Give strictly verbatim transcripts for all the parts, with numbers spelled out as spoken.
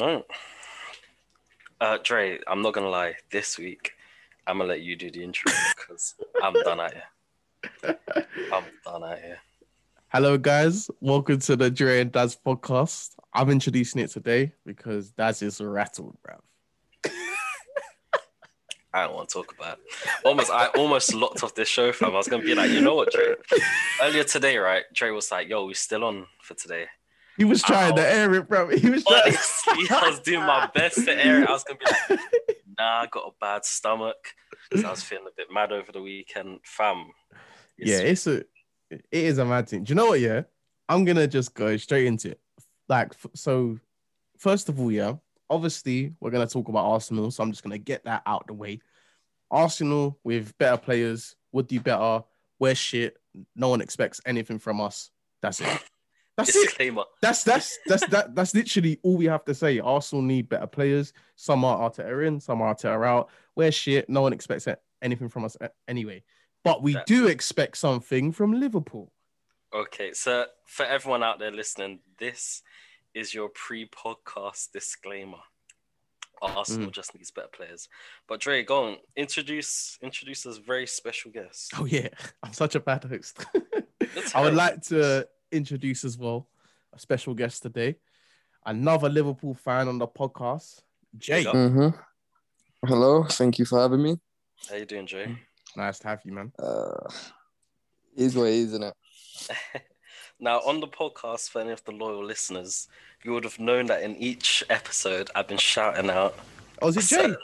Right. Uh, Dre, I'm not going to lie. This week, I'm going to let you do the intro because I'm done out here. I'm done out here. Hello, guys. Welcome to the Dre and Daz podcast. I'm introducing it today because Daz is rattled, bruv. I don't want to talk about it. Almost, I almost locked off this show, fam. I was going to be like, you know what, Dre? Earlier today, right, Dre was like, yo, we're still on for today. He was trying was, to air it, bro. He was trying honestly, to... I was doing my best to air it. I was going to be like, nah, I got a bad stomach. So I was feeling a bit mad over the weekend. Fam. It's... Yeah, it's a... It is a mad thing. Do you know what, yeah? I'm going to just go straight into it. Like, f- so, first of all, yeah, obviously, we're going to talk about Arsenal, so I'm just going to get that out the way. Arsenal, with better players, would do better, we're shit, no one expects anything from us. That's it. That's Disclaimer. It. That's, that's, that's, that, that's literally all we have to say. Arsenal need better players. Some are Arteta in, some are Arteta out. We're shit, no one expects anything from us anyway. But we do expect something from Liverpool. Okay, so for everyone out there listening, this is your pre-podcast disclaimer. Arsenal mm. just needs better players. But Dre, go on, introduce introduce this very special guest. Oh yeah, I'm such a bad host. I would like to introduce as well a special guest today, another Liverpool fan on the podcast, Jay. Mm-hmm. Hello, thank you for having me. How you doing, Jay? Nice to have you, man. Uh, is what it is, isn't it? Now, on the podcast, for any of the loyal listeners, you would have known that in each episode, I've been shouting out. Oh, is it Jay?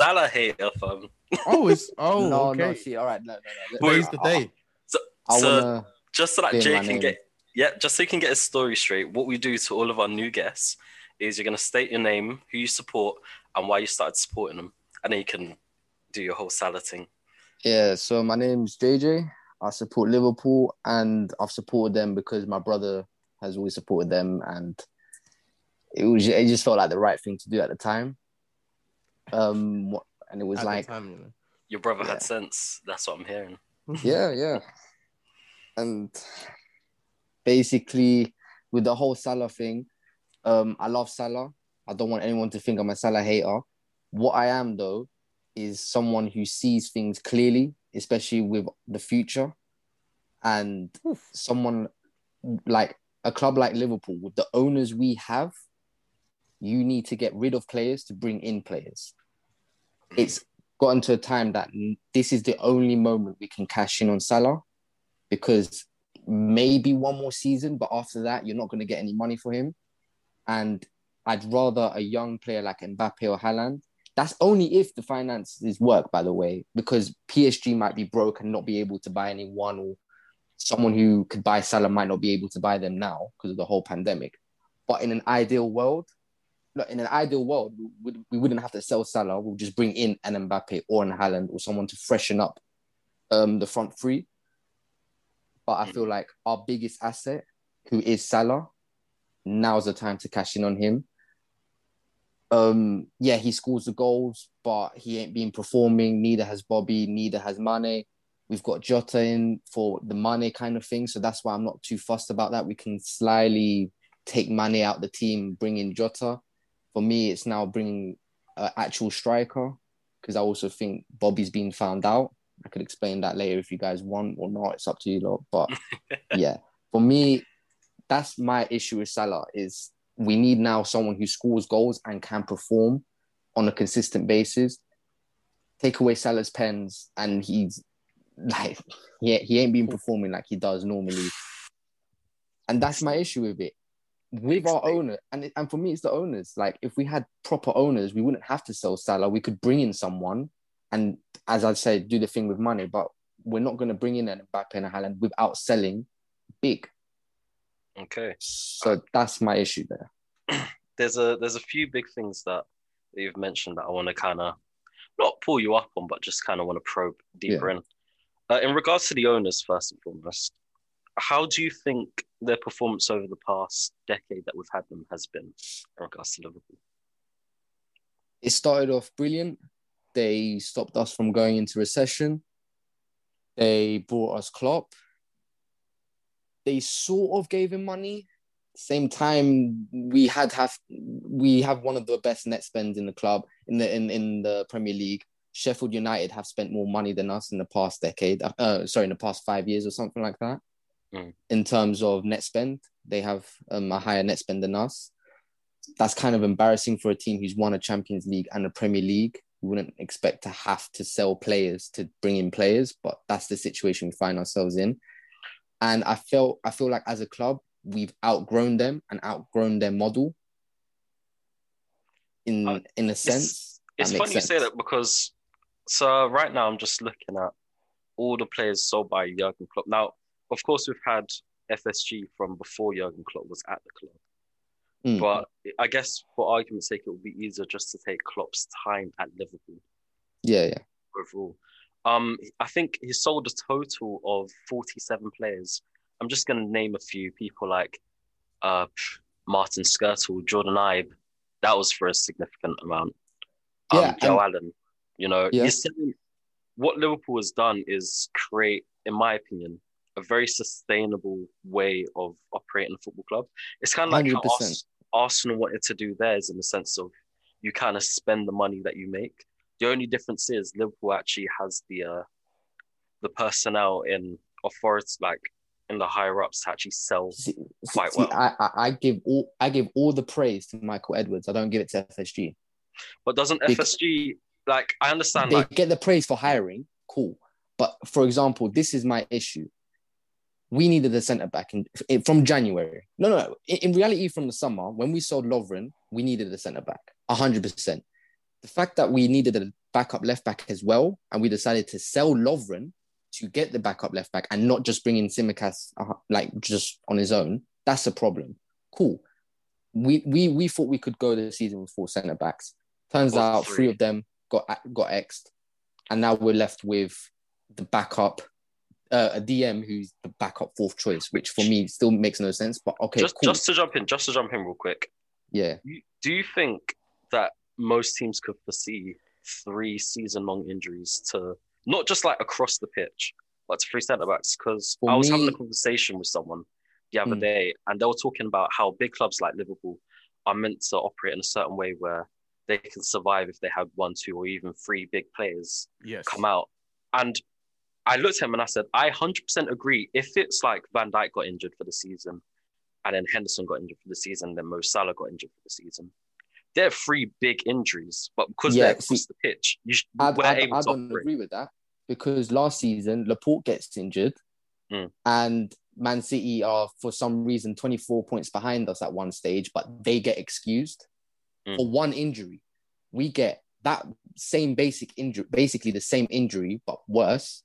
Salah hater, fam. Oh, it's oh, no, okay. no, see, all right, no, no, no. Where's the day? So, so just so that Jay can get, yeah, just so he can get his story straight. What we do to all of our new guests is you're gonna state your name, who you support, and why you started supporting them, and then you can do your whole Salah thing. Yeah, so my name's J J. I support Liverpool, and I've supported them because my brother has always supported them, and it was it just felt like the right thing to do at the time. Um, and it was at like time, you know. Your brother yeah. had sense. That's what I'm hearing. Yeah, yeah. And basically, with the whole Salah thing, um, I love Salah. I don't want anyone to think I'm a Salah hater. What I am though. Is someone who sees things clearly, especially with the future. And Oof. someone like a club like Liverpool, with the owners we have, you need to get rid of players to bring in players. It's gotten to a time that this is the only moment we can cash in on Salah, because maybe one more season, but after that, you're not going to get any money for him. And I'd rather a young player like Mbappe or Haaland. That's only if the finances work, by the way, because P S G might be broke and not be able to buy anyone, or someone who could buy Salah might not be able to buy them now because of the whole pandemic. But in an ideal world, look, in an ideal world, we, we wouldn't have to sell Salah. We'll just bring in an Mbappe or an Haaland or someone to freshen up um, the front three. But I feel like our biggest asset, who is Salah, now's the time to cash in on him. Um, yeah, he scores the goals, but he ain't been performing. Neither has Bobby, neither has Mane. We've got Jota in for the Mane kind of thing, so that's why I'm not too fussed about that. We can slyly take Mane out the team, bring in Jota. For me, it's now bringing an actual striker, because I also think Bobby's been found out. I could explain that later if you guys want or not. It's up to you lot. But yeah, for me, that's my issue with Salah is... We need now someone who scores goals and can perform on a consistent basis. Take away Salah's pens, and he's like, yeah, he ain't been performing like he does normally. And that's my issue with it. With our owner, and and for me, it's the owners. Like, if we had proper owners, we wouldn't have to sell Salah. We could bring in someone, and as I said, do the thing with money. But we're not going to bring in an Mbappe and a Haaland without selling big. Okay, so that's my issue there. There's a there's a few big things that you've mentioned that I want to kind of not pull you up on, but just kind of want to probe deeper yeah. in. Uh, in regards to the owners, first and foremost, how do you think their performance over the past decade that we've had them has been in regards to Liverpool? It started off brilliant. They stopped us from going into recession. They brought us Klopp. They sort of gave him money, same time, we had have we have one of the best net spends in the club in the in, in the Premier League. Sheffield United have spent more money than us in the past decade. Uh, sorry, in the past five years or something like that. Mm. In terms of net spend, they have um, a higher net spend than us. That's kind of embarrassing for a team who's won a Champions League and a Premier League. We wouldn't expect to have to sell players to bring in players, but that's the situation we find ourselves in. And I feel, I feel like as a club, we've outgrown them and outgrown their model in, uh, in a sense. It's, it's funny sense. You say that because, so right now I'm just looking at all the players sold by Jurgen Klopp. Now, of course, we've had F S G from before Jurgen Klopp was at the club. Mm. But I guess for argument's sake, it would be easier just to take Klopp's time at Liverpool. Yeah, yeah. Overall. Um, I think he sold a total of forty-seven players. I'm just going to name a few people like uh, Martin Skirtle, Jordan Ibe. That was for a significant amount. Um, yeah, Joe and... Allen. You know, yeah. He's saying, what Liverpool has done is create, in my opinion, a very sustainable way of operating a football club. It's kind of like how Ars- Arsenal wanted to do theirs in the sense of you kind of spend the money that you make. The only difference is Liverpool actually has the uh, the personnel in authority, like in the higher ups, to actually sell see, quite see, well. I, I, I give all I give all the praise to Michael Edwards. I don't give it to F S G. But doesn't F S G they, like I understand they like, get the praise for hiring, cool. But for example, this is my issue. We needed a centre-back in, in, from January. No, no, in, in reality, from the summer, when we sold Lovren, we needed a centre-back, one hundred percent. The fact that we needed a backup left-back as well, and we decided to sell Lovren to get the backup left-back and not just bring in Simikas, uh, like, just on his own, that's a problem. Cool. We we we thought we could go this season with four centre-backs. Turns got out three. three of them got got exed, and now we're left with the backup Uh, a D M who's the backup fourth choice, which for me still makes no sense. But okay, just, cool. just to jump in, just to jump in real quick. Yeah. Do you think that most teams could foresee three season-long injuries to not just like across the pitch, but to three centre-backs? Because I was me... having a conversation with someone the other mm. day, and they were talking about how big clubs like Liverpool are meant to operate in a certain way where they can survive if they have one, two, or even three big players yes. come out. And I looked at him and I said, I one hundred percent agree. If it's like Van Dijk got injured for the season and then Henderson got injured for the season, then Mo Salah got injured for the season, they're three big injuries, but because yeah, they're across see, the pitch, you should, I, we're I, able I, I to I don't operate. agree with that because last season, Laporte gets injured mm. and Man City are, for some reason, twenty-four points behind us at one stage, but they get excused mm. for one injury. We get that same basic injury, basically the same injury, but worse.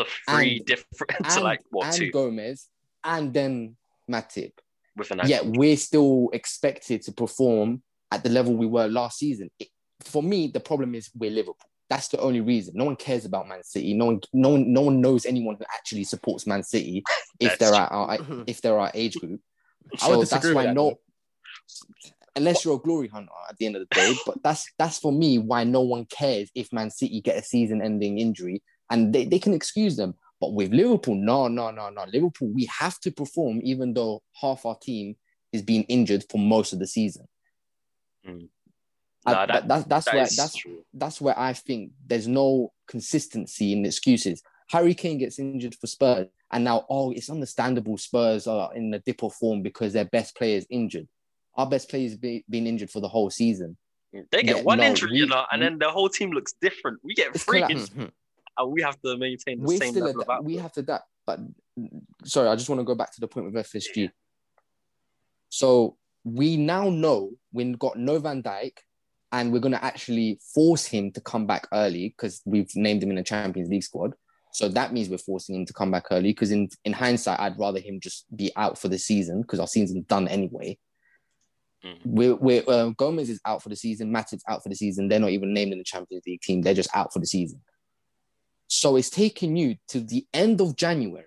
To three and, different, and, to like what and two? And Gomez, and then Matip. With an yeah, we're still expected to perform at the level we were last season. It, for me, the problem is we're Liverpool. That's the only reason. No one cares about Man City. No one, no one, no one knows anyone who actually supports Man City if they're at our if they're our age group. So that's why that, no. Unless you're a glory hunter at the end of the day, but that's that's for me why no one cares if Man City get a season-ending injury. And they, they can excuse them. But with Liverpool, no, no, no, no. Liverpool, we have to perform even though half our team is being injured for most of the season. Mm. No, I, that, that, that's, that where, that's, that's where I think there's no consistency in excuses. Harry Kane gets injured for Spurs. And now, oh, it's understandable Spurs are in a dip of form because their best player is injured. Our best player has be, been injured for the whole season. They get yeah, one no, injury, we, you know, and then the whole team looks different. We get three injuries. And we have to maintain the We're same level ad- of output. We have to adapt. But sorry, I just want to go back to the point with F S G. Yeah. So we now know we've got no Van Dijk and we're going to actually force him to come back early because we've named him in the Champions League squad. So that means we're forcing him to come back early because in, in hindsight, I'd rather him just be out for the season because our season's done anyway. Mm-hmm. We're, we're, uh, Gomez is out for the season. Matip's out for the season. They're not even named in the Champions League team. They're just out for the season. So it's taken you to the end of January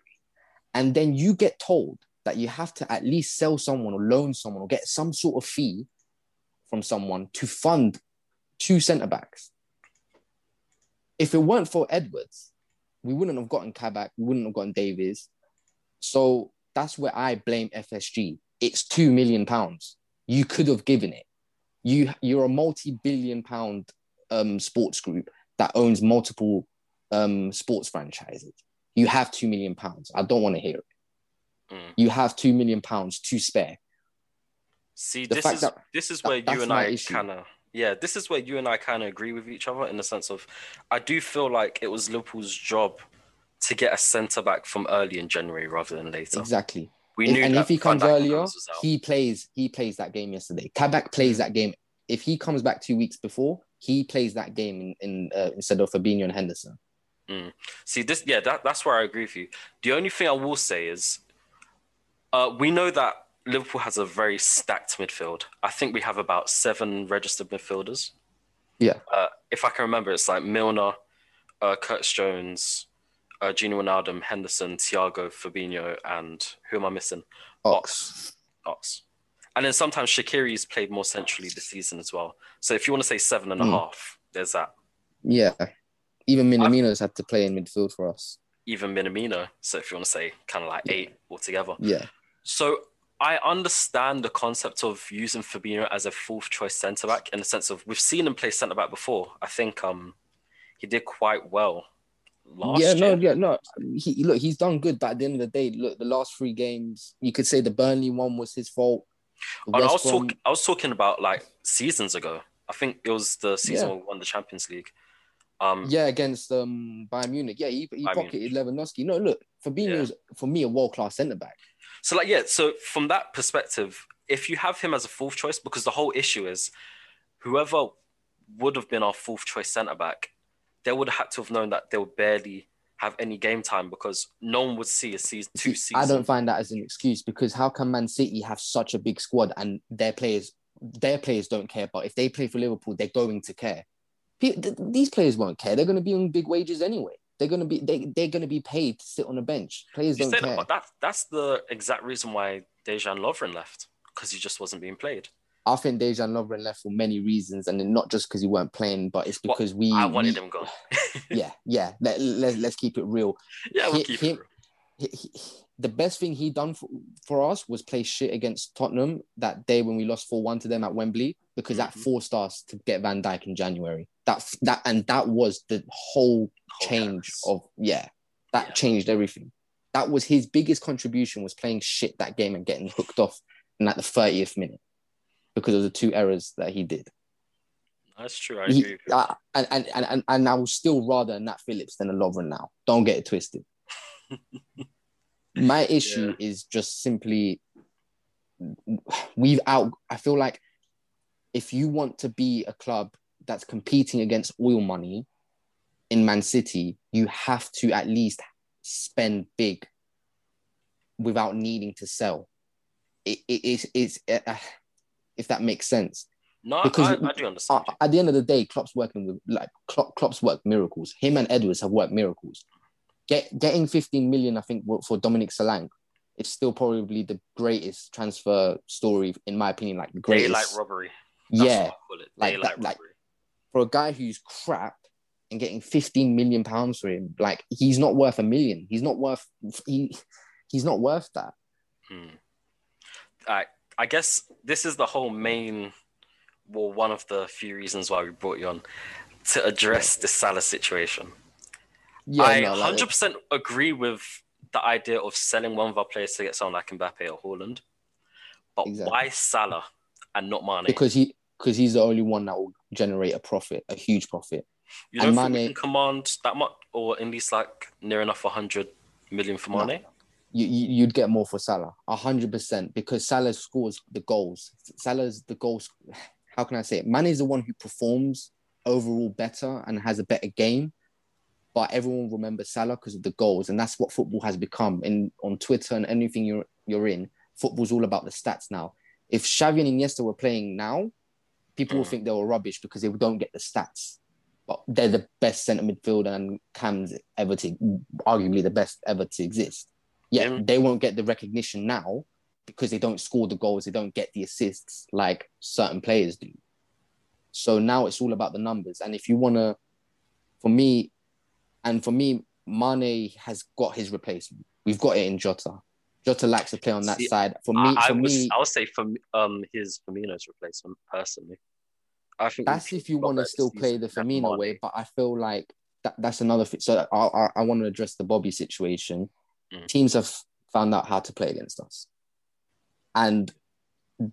and then you get told that you have to at least sell someone or loan someone or get some sort of fee from someone to fund two centre-backs. If it weren't for Edwards, we wouldn't have gotten Kabak, we wouldn't have gotten Davies. So that's where I blame F S G. it's two million pounds. You could have given it. You, you're a multi-billion pound um, sports group that owns multiple um, sports franchises. You have two million pounds. I don't want to hear it. Mm. You have two million pounds to spare. See, the this is that, this is where that, you and I kind of yeah, this is where you and I kind of agree with each other in the sense of, I do feel like it was Liverpool's job to get a centre back from early in January rather than later. Exactly. We if, knew and if he comes earlier, he plays. He plays that game yesterday. Kabak plays that game. If he comes back two weeks before, he plays that game in, in uh, instead of Fabinho and Henderson. Mm. See this, yeah, that, that's where I agree with you. The only thing I will say is, uh, we know that Liverpool has a very stacked midfield. I think we have about seven registered midfielders. Yeah. Uh, if I can remember, it's like Milner, uh, Curtis Jones, uh, Gino Wijnaldum, Henderson, Thiago, Fabinho, and who am I missing? Ox. Ox. Ox. And then sometimes Shaqiri's played more centrally this season as well. So if you want to say seven and mm. a half, there's that. Yeah. Even Minamino's I've, had to play in midfield for us. Even Minamino. So if you want to say kind of like eight yeah. altogether. Yeah. So I understand the concept of using Fabinho as a fourth choice centre back in the sense of we've seen him play centre back before. I think um, he did quite well last yeah, year. Yeah, no, yeah, no. He, look, he's done good, but at the end of the day, look, the last three games, you could say the Burnley one was his fault. And I was talk, I was talking about like seasons ago. I think it was the season yeah. we won the Champions League. Um, yeah, against um, Bayern Munich. Yeah, he, he pocketed Lewandowski. No, look, Fabinho's yeah. for me a world class centre back. So, like, yeah, so from that perspective, if you have him as a fourth choice, because the whole issue is whoever would have been our fourth choice centre-back, they would have had to have known that they would barely have any game time because no one would see a season, two seasons. I don't find that as an excuse because how can Man City have such a big squad and their players their players don't care? But if they play for Liverpool, they're going to care. These players won't care. They're going to be on big wages anyway. They're gonna be they they're gonna be paid to sit on a bench. Players you don't care. That, that, that's the exact reason why Dejan Lovren left because he just wasn't being played. I think Dejan Lovren left for many reasons, and not just because he weren't playing, but it's because well, we. I wanted we, him gone. yeah, yeah. Let, let let's keep it real. Yeah, we'll he, keep him, it real. He, he, the best thing he done for, for us was play shit against Tottenham that day when we lost four one to them at Wembley because mm-hmm. that forced us to get Van Dijk in January. That that and that was the whole change oh, of yeah that yeah. changed everything. That was his biggest contribution, was playing shit that game and getting hooked off and at the thirtieth minute because of the two errors that he did. That's true. I he, agree uh, and, and, and, and, and I will still rather Nat Phillips than a Lovren now. Don't get it twisted. My issue yeah. is just simply we've out I feel like if you want to be a club that's competing against oil money in Man City, you have to at least spend big without needing to sell. It is it, it, uh, if that makes sense. No, because I, I do understand. At, at the end of the day, Klopp's working with like Klopp, Klopp's worked miracles. Him and Edwards have worked miracles. Get, getting fifteen million, I think, for Dominic Solanke is still probably the greatest transfer story, in my opinion. Like the greatest daylight robbery. That's yeah, what I call it. Like, that, like for a guy who's crap and getting fifteen million pounds for him, like he's not worth a million. He's not worth he. He's not worth that. Hmm. I I guess this is the whole main, well, one of the few reasons why we brought you on to address yeah. the Salah situation. Yeah, I no, like one hundred percent it. agree with the idea of selling one of our players to get someone like Mbappe or Haaland. But exactly. why Salah and not Mane? Because he because he's the only one that will generate a profit, a huge profit. You don't and think Mane, we can command that much, or at least like near enough one hundred million for Mane? No. You, you'd get more for Salah, one hundred percent, because Salah scores the goals. Salah's the goals. How can I say it? Mane is the one who performs overall better and has a better game. But everyone remembers Salah because of the goals, and that's what football has become. And on Twitter and anything you're you're in, football's all about the stats now. If Xavi and Iniesta were playing now, people mm. would think they were rubbish because they don't get the stats. But they're the best centre midfielder and Cam's ever to, arguably the best ever to exist. Yet yeah. they won't get the recognition now because they don't score the goals, they don't get the assists like certain players do. So now it's all about the numbers. And if you want to, for me. And for me, Mane has got his replacement. We've got it in Jota. Jota likes to play on that See, side. For me, I, I for was, me, I'll say for um his Firmino's replacement personally. I think that's if you want to still play the Firmino way, but I feel like that, that's another thing. So I I, I want to address the Bobby situation. Mm. Teams have found out how to play against us, and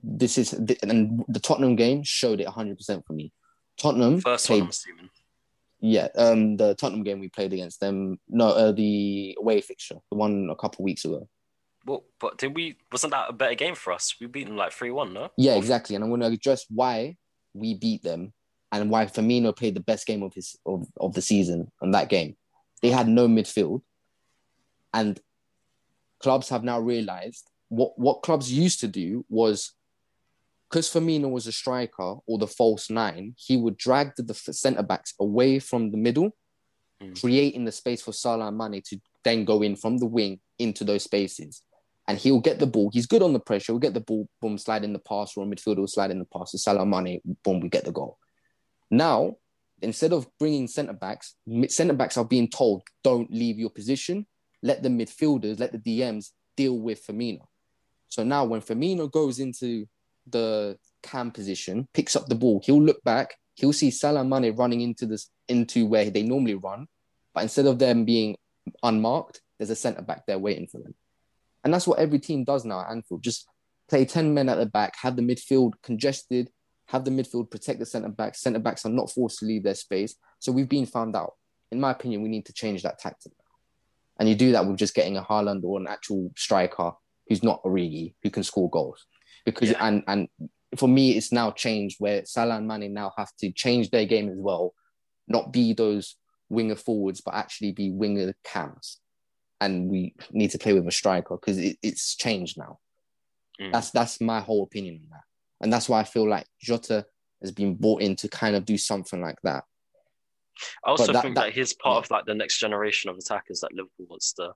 this is the, and the Tottenham game showed it one hundred percent for me. Tottenham first played, one, I'm assuming. Yeah, um, the Tottenham game we played against them. No, uh, the away fixture, the one a couple of weeks ago. Well, but did we? Wasn't that a better game for us? We beat them like three one, no? Yeah, exactly. And I'm going to address why we beat them and why Firmino played the best game of his of, of the season on that game. They had no midfield, and clubs have now realised what what clubs used to do was, because Firmino was a striker or the false nine, he would drag the, the centre backs away from the middle, mm. creating the space for Salah and Mane to then go in from the wing into those spaces. And he'll get the ball. He's good on the pressure. He'll get the ball, boom, slide in the pass, or a midfielder will slide in the pass. So Salah, Mane, boom, we get the goal. Now, instead of bringing centre-backs, centre-backs are being told, don't leave your position. Let the midfielders, let the D Ms deal with Firmino. So now when Firmino goes into the cam position, picks up the ball, he'll look back. He'll see Salah, Mane running into, this, into where they normally run. But instead of them being unmarked, there's a centre-back there waiting for them. And that's what every team does now at Anfield. Just play ten men at the back, have the midfield congested, have the midfield protect the centre-backs. Centre-backs are not forced to leave their space. So we've been found out. In my opinion, we need to change that tactic. And you do that with just getting a Haaland or an actual striker who's not Origi, who can score goals. Because yeah. and, and for me, it's now changed where Salah and Mane now have to change their game as well, not be those winger forwards, but actually be winger cams. And we need to play with a striker because it, it's changed now. Mm. That's that's my whole opinion on that. And that's why I feel like Jota has been brought in to kind of do something like that. I also that, think that, that he's part yeah. of like the next generation of attackers that Liverpool wants to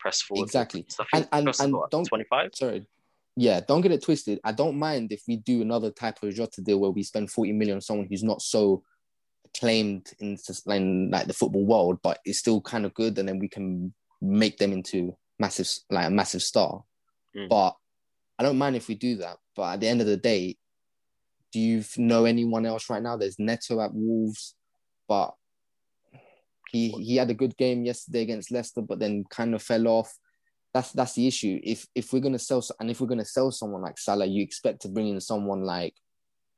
press forward. Exactly. So and and, and forward, don't, twenty-five? Sorry. Yeah, don't get it twisted. I don't mind if we do another type of Jota deal where we spend forty million on someone who's not so acclaimed in, in like the football world, but it's still kind of good, and then we can make them into massive, like a massive star. Mm. But I don't mind if we do that. But at the end of the day, do you know anyone else right now? There's Neto at Wolves, but he he had a good game yesterday against Leicester, but then kind of fell off. That's that's the issue. If if we're gonna sell and if we're gonna sell someone like Salah, you expect to bring in someone like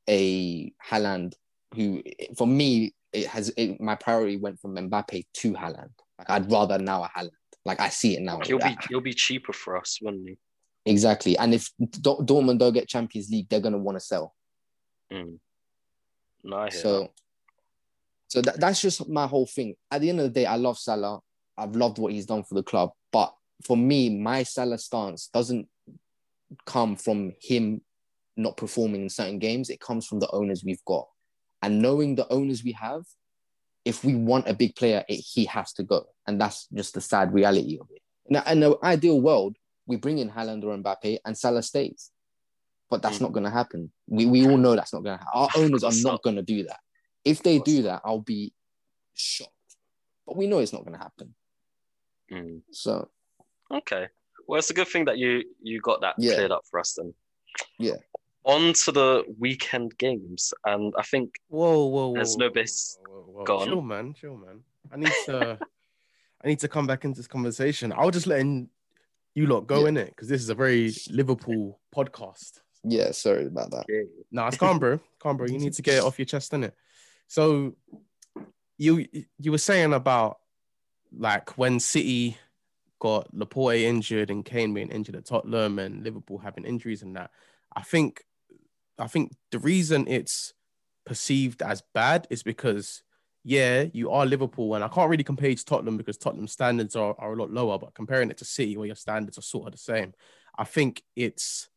a Haaland, who for me it has it, my priority went from Mbappe to Haaland. Like I'd rather now a Haaland. Like, I see it now. He'll be, he'll be cheaper for us, won't he? Exactly. And if Dortmund don't get Champions League, they're going to want to sell. Mm. No, I hear so, that. So that, that's just my whole thing. At the end of the day, I love Salah. I've loved what he's done for the club. But for me, my Salah stance doesn't come from him not performing in certain games. It comes from the owners we've got. And knowing the owners we have, if we want a big player, it, he has to go. And that's just the sad reality of it. Now, in an ideal world, we bring in Haaland or Mbappe and Salah stays. But that's mm. not going to happen. We we all know that's not going to happen. Our owners are not going to do that. If they do that, I'll be shocked. But we know it's not going to happen. Mm. So. Okay. Well, it's a good thing that you, you got that yeah. cleared up for us then. Yeah. On to the weekend games, and I think whoa, whoa, whoa, there's no base gone. Chill, man, chill, man. I need to, I need to come back into this conversation. I'll just let you lot go yeah. in it because this is a very Liverpool podcast. Yeah, sorry about that. Yeah. No, nah, it's calm, bro. Calm, bro. You need to get it off your chest, innit? So, you you were saying about like when City got Laporte injured and Kane being injured at Tottenham and Liverpool having injuries and that. I think. I think the reason it's perceived as bad is because, yeah, you are Liverpool, and I can't really compare it to Tottenham because Tottenham's standards are, are a lot lower, but comparing it to City where your standards are sort of the same, I think it's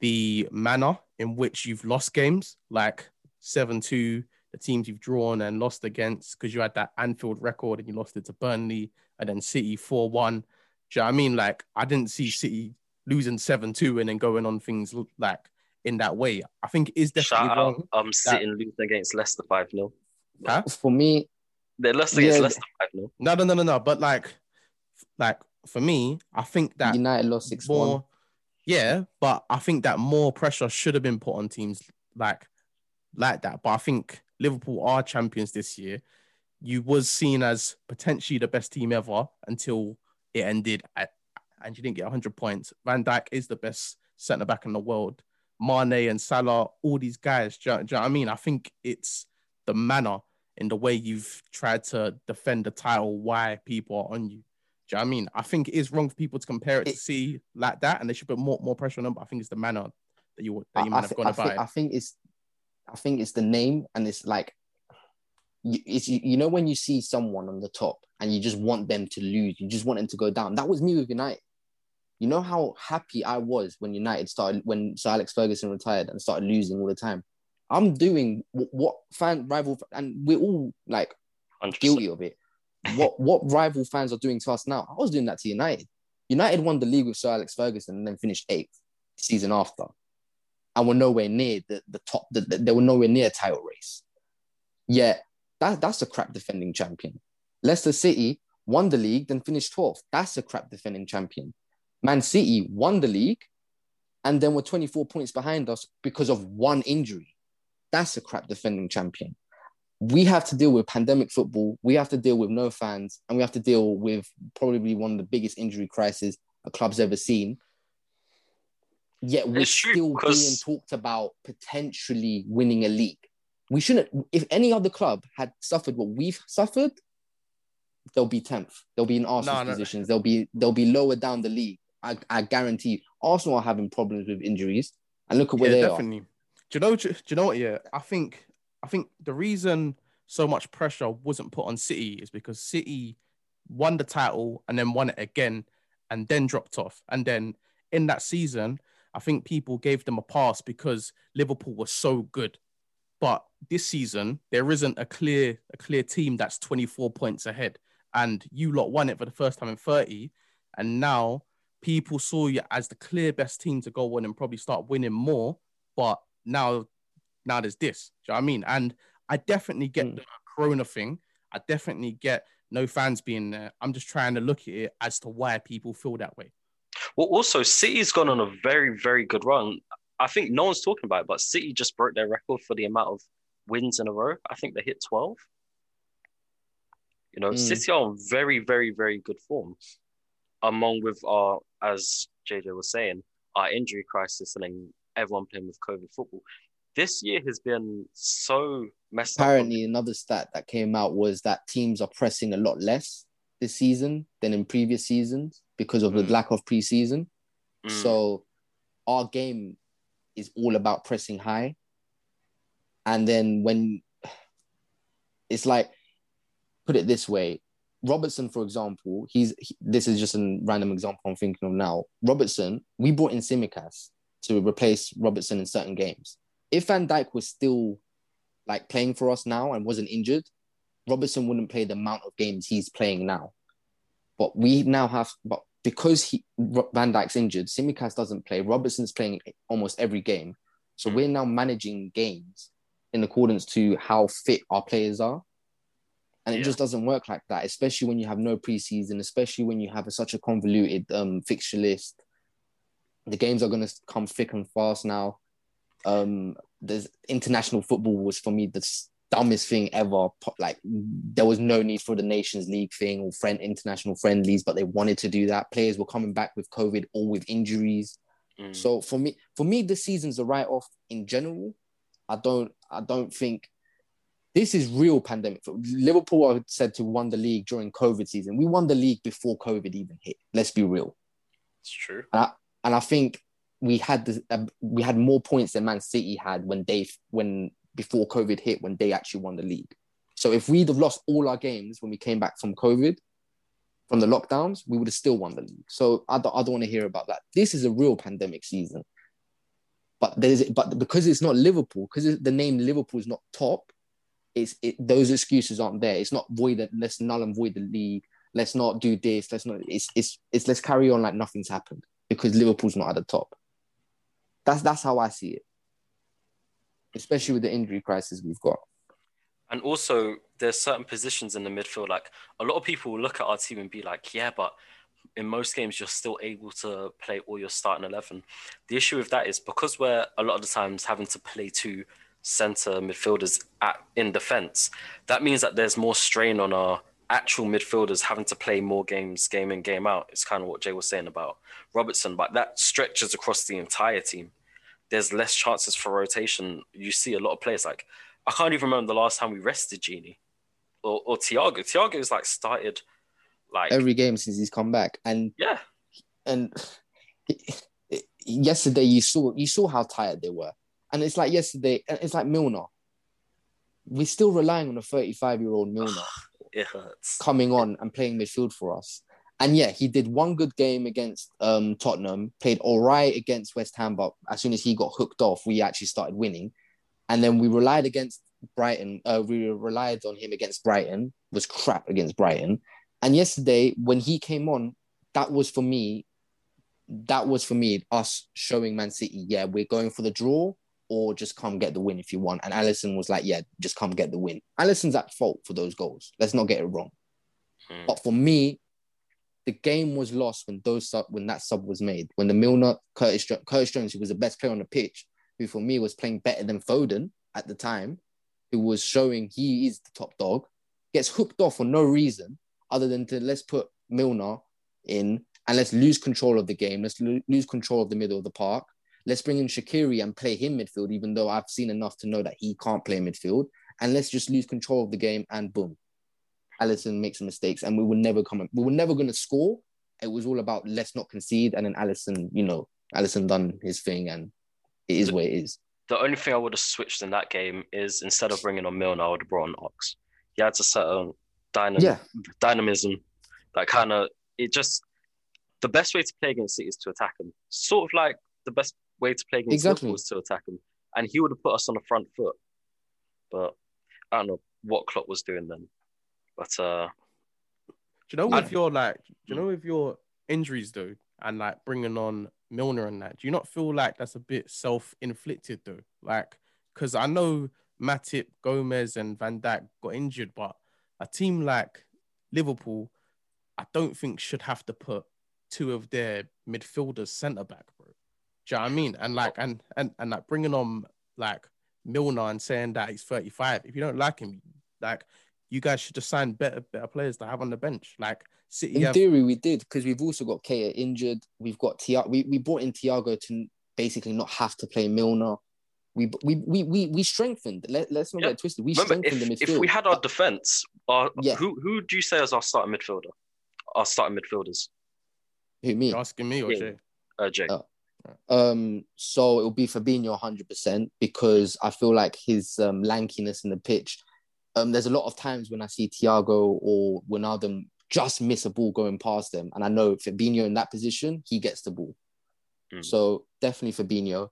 the manner in which you've lost games, like seven two, the teams you've drawn and lost against, because you had that Anfield record and you lost it to Burnley, and then City four one. Do you know what I mean? Like, I didn't see City losing seven two and then going on things like in that way. I think it is definitely Shout wrong. I'm um, sitting losing against Leicester five nil. Huh? For me... They're Leicester yeah, against Leicester five nil. No, no, no, no, no. But like, like for me, I think that United lost six one. More, yeah, but I think that more pressure should have been put on teams like like that. But I think Liverpool are champions this year. You was seen as potentially the best team ever until it ended at, and you didn't get one hundred points. Van Dijk is the best centre-back in the world. Mane and Salah, all these guys, do you, do you know what I mean? I think it's the manner in the way you've tried to defend the title, why people are on you. Do you know what I mean? I think it is wrong for people to compare it, it to see like that, and they should put more, more pressure on them, but I think it's the manner that you, that you I, might I have th- gone I about think, it. I think it's, I think it's the name, and it's like, It's, you know when you see someone on the top and you just want them to lose, you just want them to go down. That was me with United. You know how happy I was when United started, when Sir Alex Ferguson retired and started losing all the time. I'm doing what fan rival, and we're all like one hundred percent guilty of it. What what rival fans are doing to us now? I was doing that to United. United won the league with Sir Alex Ferguson and then finished eighth the season after, and were nowhere near the the top. The, the, they were nowhere near a title race. Yeah. That, that's a crap defending champion. Leicester City won the league, then finished twelfth. That's a crap defending champion. Man City won the league and then were twenty-four points behind us because of one injury. That's a crap defending champion. We have to deal with pandemic football. We have to deal with no fans, and we have to deal with probably one of the biggest injury crises a club's ever seen. Yet we're still being talked about potentially winning a league. We shouldn't, if any other club had suffered what we've suffered, they'll be tenth. They'll be in Arsenal's no, no. positions. They'll be they'll be lower down the league. I, I guarantee you. Arsenal are having problems with injuries. And look at where yeah, they definitely. are. Do you know, do you know what, yeah? I think, I think the reason so much pressure wasn't put on City is because City won the title and then won it again and then dropped off. And then in that season, I think people gave them a pass because Liverpool was so good. But this season, there isn't a clear a clear team that's twenty-four points ahead. And you lot won it for the first time in thirty. And now people saw you as the clear best team to go on and probably start winning more. But now, now there's this. Do you know what I mean? And I definitely get mm. the Corona thing. I definitely get no fans being there. I'm just trying to look at it as to why people feel that way. Well, also, City's gone on a very, very good run. I think no one's talking about it, but City just broke their record for the amount of wins in a row. I think they hit twelve. You know, mm. City are on very, very, very good form. Among with our, as J J was saying, our injury crisis and then everyone playing with COVID football. This year has been so messed up. Apparently, another stat that came out was that teams are pressing a lot less this season than in previous seasons because of mm. the lack of preseason. Mm. So our game is all about pressing high. And then when it's like, put it this way, Robertson, for example, he's he, this is just a random example I'm thinking of now. Robertson, we brought in Simikas to replace Robertson in certain games. If Van Dijk was still like playing for us now and wasn't injured, Robertson wouldn't play the amount of games he's playing now. But we now have, but Because he, Van Dijk's injured, Simikas doesn't play. Robertson's playing almost every game. So we're now managing games in accordance to how fit our players are. And it yeah. just doesn't work like that, especially when you have no preseason, especially when you have a, such a convoluted um, fixture list. The games are going to come thick and fast now. Um, there's international football was, for me, the dumbest thing ever. Like, there was no need for the Nations League thing or friend international friendlies, but they wanted to do that. Players were coming back with COVID or with injuries. Mm. So for me, for me, this season's a write-off in general. I don't, I don't think this is real pandemic. Liverpool are said to won the league during COVID season. We won the league before COVID even hit. Let's be real. It's true. And I, and I think we had this, uh, we had more points than Man City had when they when. before COVID hit, when they actually won the league. So if we'd have lost all our games when we came back from COVID, from the lockdowns, we would have still won the league. So I don't, I don't want to hear about that. This is a real pandemic season. But there's, but because it's not Liverpool, because the name Liverpool is not top, it's it, those excuses aren't there. It's not void. Let's null and void the league. Let's not do this. Let's not. It's it's it's. Let's carry on like nothing's happened because Liverpool's not at the top. That's that's how I see it. Especially with the injury crisis we've got. And also, there's certain positions in the midfield. Like, a lot of people will look at our team and be like, yeah, but in most games, you're still able to play all your starting eleven. The issue with that is because we're a lot of the times having to play two centre midfielders at, in defence, that means that there's more strain on our actual midfielders having to play more games, game in, game out. It's kind of what Jay was saying about Robertson, but that stretches across the entire team. There's less chances for rotation. You see a lot of players like, I can't even remember the last time we rested Gini or, or Thiago. Thiago's like started like every game since he's come back. And yeah. And yesterday you saw, you saw how tired they were. And it's like yesterday, it's like Milner. We're still relying on a thirty-five-year-old Milner it hurts. coming on and playing midfield for us. And yeah, he did one good game against um, Tottenham, played all right against West Ham, but as soon as he got hooked off, we actually started winning. And then we relied against Brighton. Uh, we relied on him against Brighton, was crap against Brighton. And yesterday, when he came on, that was for me, that was for me, us showing Man City, yeah, we're going for the draw, or just come get the win if you want. And Alisson was like, yeah, just come get the win. Alisson's at fault for those goals. Let's not get it wrong. Hmm. But for me, the game was lost when those sub, when that sub was made. When the Milner, Curtis, Curtis Jones, who was the best player on the pitch, who for me was playing better than Foden at the time, who was showing he is the top dog, gets hooked off for no reason other than to let's put Milner in and let's lose control of the game. Let's lo- lose control of the middle of the park. Let's bring in Shaqiri and play him midfield, even though I've seen enough to know that he can't play midfield. And let's just lose control of the game and boom. Alisson makes some mistakes and we were never coming. We were never going to score. It was all about let's not concede. And then Alisson, you know, Alisson done his thing and it is what it is. The only thing I would have switched in that game is instead of bringing on Milner, I would have brought on Ox. He had a certain dynam- yeah. dynamism that kind of, it just, the best way to play against City is to attack him. Sort of like the best way to play against exactly. Liverpool was to attack him. And he would have put us on the front foot. But I don't know what Klopp was doing then. But uh Do you know if you're like do you know if your injuries though and like bringing on Milner and that, do you not feel like that's a bit self-inflicted though? Like, because I know Matip, Gomez and Van Dijk got injured, but a team like Liverpool, I don't think should have to put two of their midfielders centre-back, bro. Do you know what I mean? And like, and and and like bringing on like Milner and saying that he's thirty-five. If you don't like him, like you guys should just sign better better players to have on the bench. Like City. In have... theory, we did because we've also got Keita injured. We've got Thiago. We we brought in Thiago to basically not have to play Milner. We we we we, we strengthened. Let let's not yeah. get twisted. We Remember, strengthened if, the midfield. If we had our defense, our yeah. who who do you say is our starting midfielder? Our starting midfielders. Who me? You're asking me or Jay? Uh, Jay. Oh. Um, so it'll be Fabinho one hundred percent because I feel like his um, lankiness in the pitch. Um, there's a lot of times when I see Thiago or Wijnaldum just miss a ball going past them, and I know Fabinho in that position, he gets the ball. Mm. So definitely Fabinho,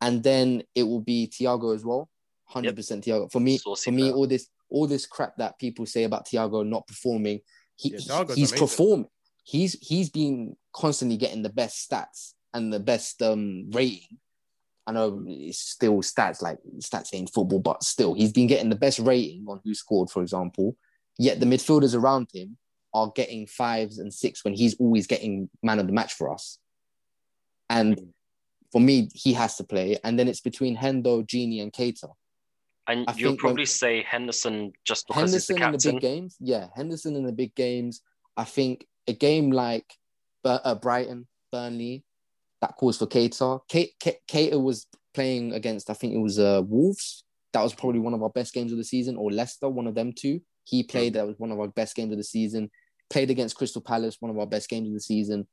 and then it will be Thiago as well, one hundred percent yep. Thiago. For me, Saucy for me, man. all this all this crap that people say about Thiago not performing, he, yeah, he's amazing. performing. He's he's been constantly getting the best stats. And the best um, rating. I know it's still stats, like stats ain't football, but still, he's been getting the best rating on who scored, for example. Yet the midfielders around him are getting fives and six when he's always getting man of the match for us. And mm. for me, he has to play. And then it's between Hendo, Gini, and Keita. And I you'll probably when... say Henderson just because Henderson he's the captain. Henderson in the big games. Yeah, Henderson in the big games. I think a game like uh, Brighton, Burnley, that calls for Keita. Keita was playing against, I think it was uh, Wolves. That was probably one of our best games of the season, or Leicester, one of them two. He played, that was one of our best games of the season. Played against Crystal Palace, one of our best games of the season.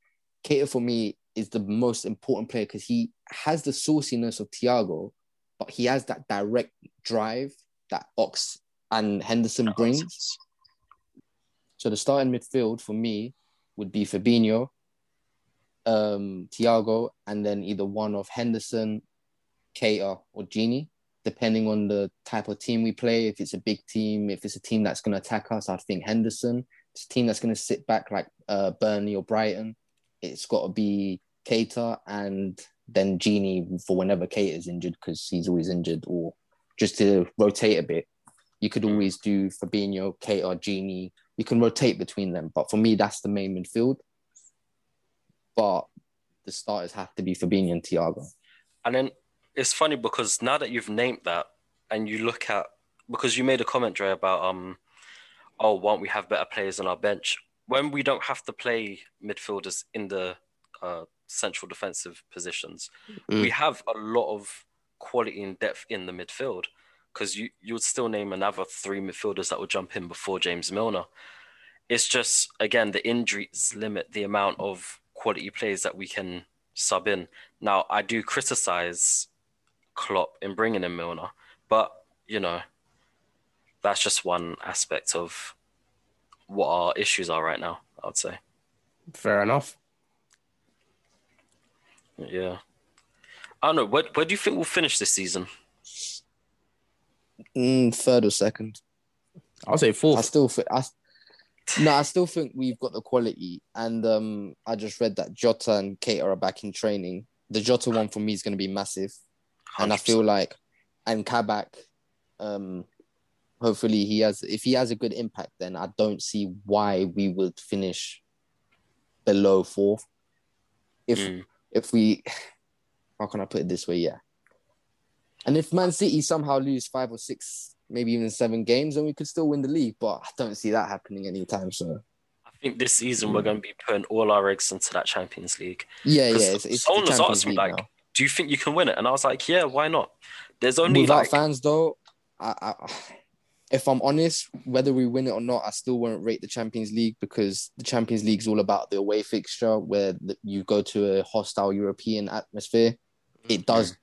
Keita, for me, is the most important player because he has the sauciness of Thiago, but he has that direct drive that Ox and Henderson brings. So the starting midfield for me would be Fabinho, Um, Thiago, and then either one of Henderson, Keita, or Gini, depending on the type of team we play. If it's a big team, if it's a team that's going to attack us, I think Henderson. If it's a team that's going to sit back like uh, Burnley or Brighton, it's got to be Keita and then Gini for whenever Keita is injured because he's always injured, or just to rotate a bit. You could always do Fabinho, Keita, Gini. You can rotate between them, but for me, that's the main midfield. but the starters have to be Fabinho and Thiago. And then it's funny because now that you've named that and you look at, because you made a comment, Dre, about, um, oh, won't we have better players on our bench? When we don't have to play midfielders in the uh, central defensive positions, mm. we have a lot of quality and depth in the midfield, because you, you would still name another three midfielders that would jump in before James Milner. It's just, again, the injuries limit the amount of quality players that we can sub in. Now, I do criticise Klopp in bringing in Milner, but, you know, that's just one aspect of what our issues are right now, I would say. Fair enough. Yeah. I don't know. Where, where do you think we'll finish this season? Mm, third or second. I'll say fourth. I still think... I, no, I still think we've got the quality. And um, I just read that Jota and Keita are back in training. The Jota one for me is going to be massive. one hundred percent. And I feel like... And Kabak... Um, hopefully he has, if he has a good impact, then I don't see why we would finish below fourth. If mm. if we, how can I put it this way? Yeah. And if Man City somehow lose five or six, maybe even seven games, then we could still win the league. But I don't see that happening anytime soon. I think this season mm. we're going to be putting all our eggs into that Champions League. Yeah, yeah. It's, it's someone was asking me, like, now, do you think you can win it? And I was like, yeah, why not? There's only without like... fans though. I. I, I... If I'm honest, whether we win it or not, I still won't rate the Champions League, because the Champions League is all about the away fixture where you go to a hostile European atmosphere. It does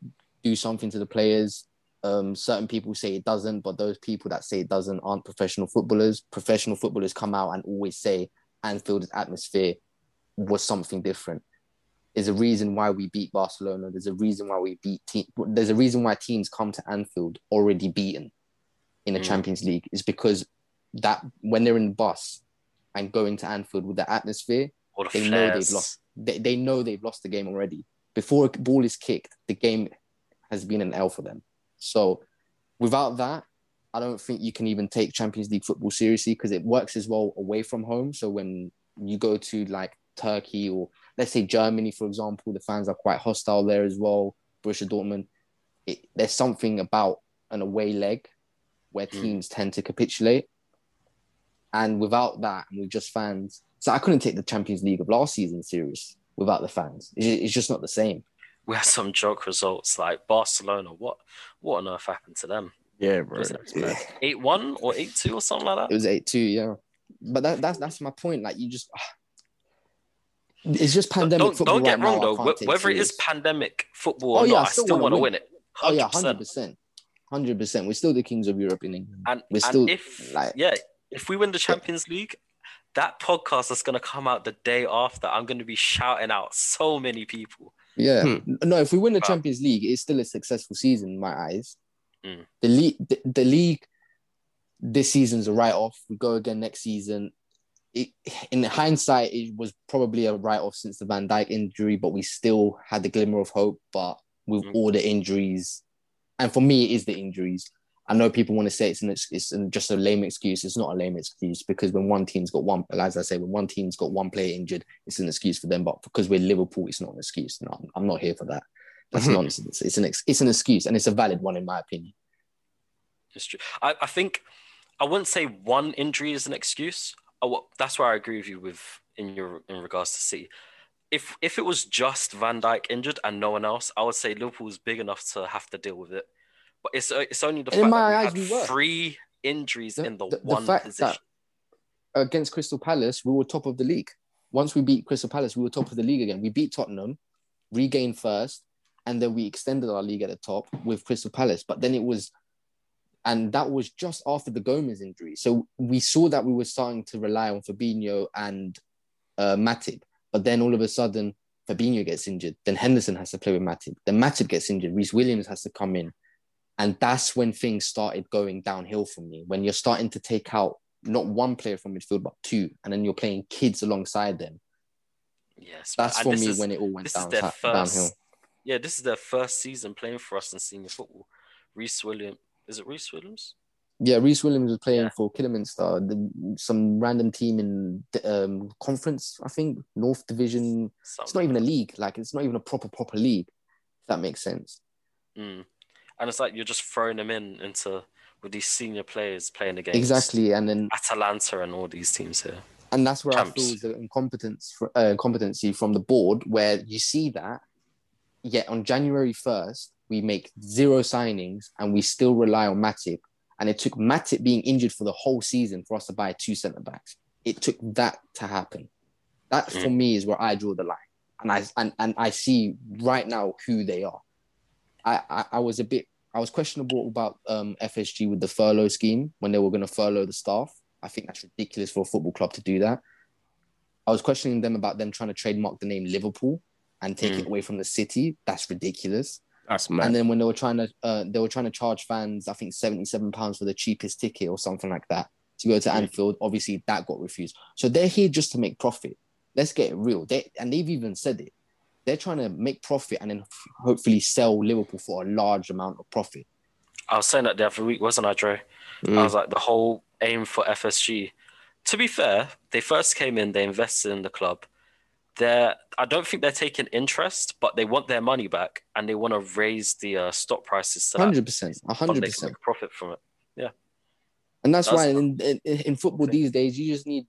do something to the players. Um, certain people say it doesn't, but those people that say it doesn't aren't professional footballers. Professional footballers come out and always say Anfield's atmosphere was something different. There's a reason why we beat Barcelona. There's a reason why we beat te- There's a reason why teams come to Anfield already beaten in the mm. Champions League, is because that when they're in the bus and going to Anfield with the atmosphere, the they flares. know they've lost. They, they know they've lost the game already. Before a ball is kicked, the game has been an L for them. So without that, I don't think you can even take Champions League football seriously, because it works as well away from home. So when you go to like Turkey or let's say Germany, for example, the fans are quite hostile there as well. Borussia Dortmund, it, there's something about an away leg where teams mm. tend to capitulate. And without that, and with just fans... So I couldn't take the Champions League of last season serious without the fans. It's just not the same. We had some joke results, like Barcelona. What What on earth happened to them? Yeah, bro. Yeah. eight one or eight two or something like that? It was eight two, yeah. But that, that's, that's my point. Like, you just... It's just pandemic don't, football Don't get right wrong, now, though. Whether it is pandemic football or oh, yeah, not, I still, still want to win it. one hundred percent. Oh, yeah, one hundred percent. Hundred percent, we're still the kings of Europe in England. And we're still and if, like, yeah, if we win the Champions League, that podcast that's gonna come out the day after, I'm gonna be shouting out so many people. Yeah, hmm. no, if we win the wow. Champions League, it's still a successful season in my eyes. Mm. The league, the, the league, this season's a write-off. We go again next season. It, in hindsight, it was probably a write-off since the Van Dijk injury, but we still had the glimmer of hope. But with mm. all the injuries. And for me, it is the injuries. I know people want to say it's an, it's just a lame excuse. It's not a lame excuse, because when one team's got one, as I say, when one team's got one player injured, it's an excuse for them. But because we're Liverpool, it's not an excuse. No, I'm not here for that. That's mm-hmm. nonsense. It's an ex, it's an excuse, and it's a valid one in my opinion. It's true. I, I think I wouldn't say one injury is an excuse. I, that's where I agree with you with in your in regards to City. If if it was just Van Dijk injured and no one else, I would say Liverpool's big enough to have to deal with it. But it's it's only the and fact in my that eyes we had we three injuries the, in the, the one the fact position. That against Crystal Palace, we were top of the league. Once we beat Crystal Palace, we were top of the league again. We beat Tottenham, regained first, and then we extended our league at the top with Crystal Palace. But then it was... And that was just after the Gomez injury. So we saw that we were starting to rely on Fabinho and uh, Matip. But then all of a sudden, Fabinho gets injured. Then Henderson has to play with Matip. Then Matip gets injured. Reece Williams has to come in. And that's when things started going downhill for me. When you're starting to take out not one player from midfield, but two. And then you're playing kids alongside them. Yes. That's for me is, when it all went down, first, downhill. Yeah, this is their first season playing for us in senior football. Reece Williams. Is it Reece Williams? Yeah, Reece Williams was playing yeah. for Kidderminster, the, some random team in the, um, conference, I think, North Division. Something. It's not even a league. Like, it's not even a proper, proper league, if that makes sense. Mm. And it's like you're just throwing them in into with these senior players playing against. Exactly. And then Atalanta and all these teams here. And that's where Champs. I feel is the incompetence, for, uh, incompetency from the board, where you see that, yet on January first, we make zero signings and we still rely on Matip. And it took Matip being injured for the whole season for us to buy two centre-backs. It took that to happen. That, for mm. me, is where I draw the line. And I and, and I see right now who they are. I, I, I was a bit... I was questionable about um, F S G with the furlough scheme when they were going to furlough the staff. I think that's ridiculous for a football club to do that. I was questioning them about them trying to trademark the name Liverpool and take mm. it away from the city. That's ridiculous. That's mad. And then when they were trying to, uh, they were trying to charge fans, I think seventy-seven pounds for the cheapest ticket or something like that to go to Anfield. Obviously, that got refused. So they're here just to make profit. Let's get it real. They and they've even said it. They're trying to make profit and then hopefully sell Liverpool for a large amount of profit. I was saying that the other week, wasn't I, Dre? Mm. I was like, the whole aim for F S G. To be fair, they first came in, they invested in the club. They're, I don't think they're taking interest, but they want their money back and they want to raise the uh, stock prices. So one hundred percent. one hundred percent. They can make a profit from it. Yeah. And that's, that's why in, in, in football these days, you just need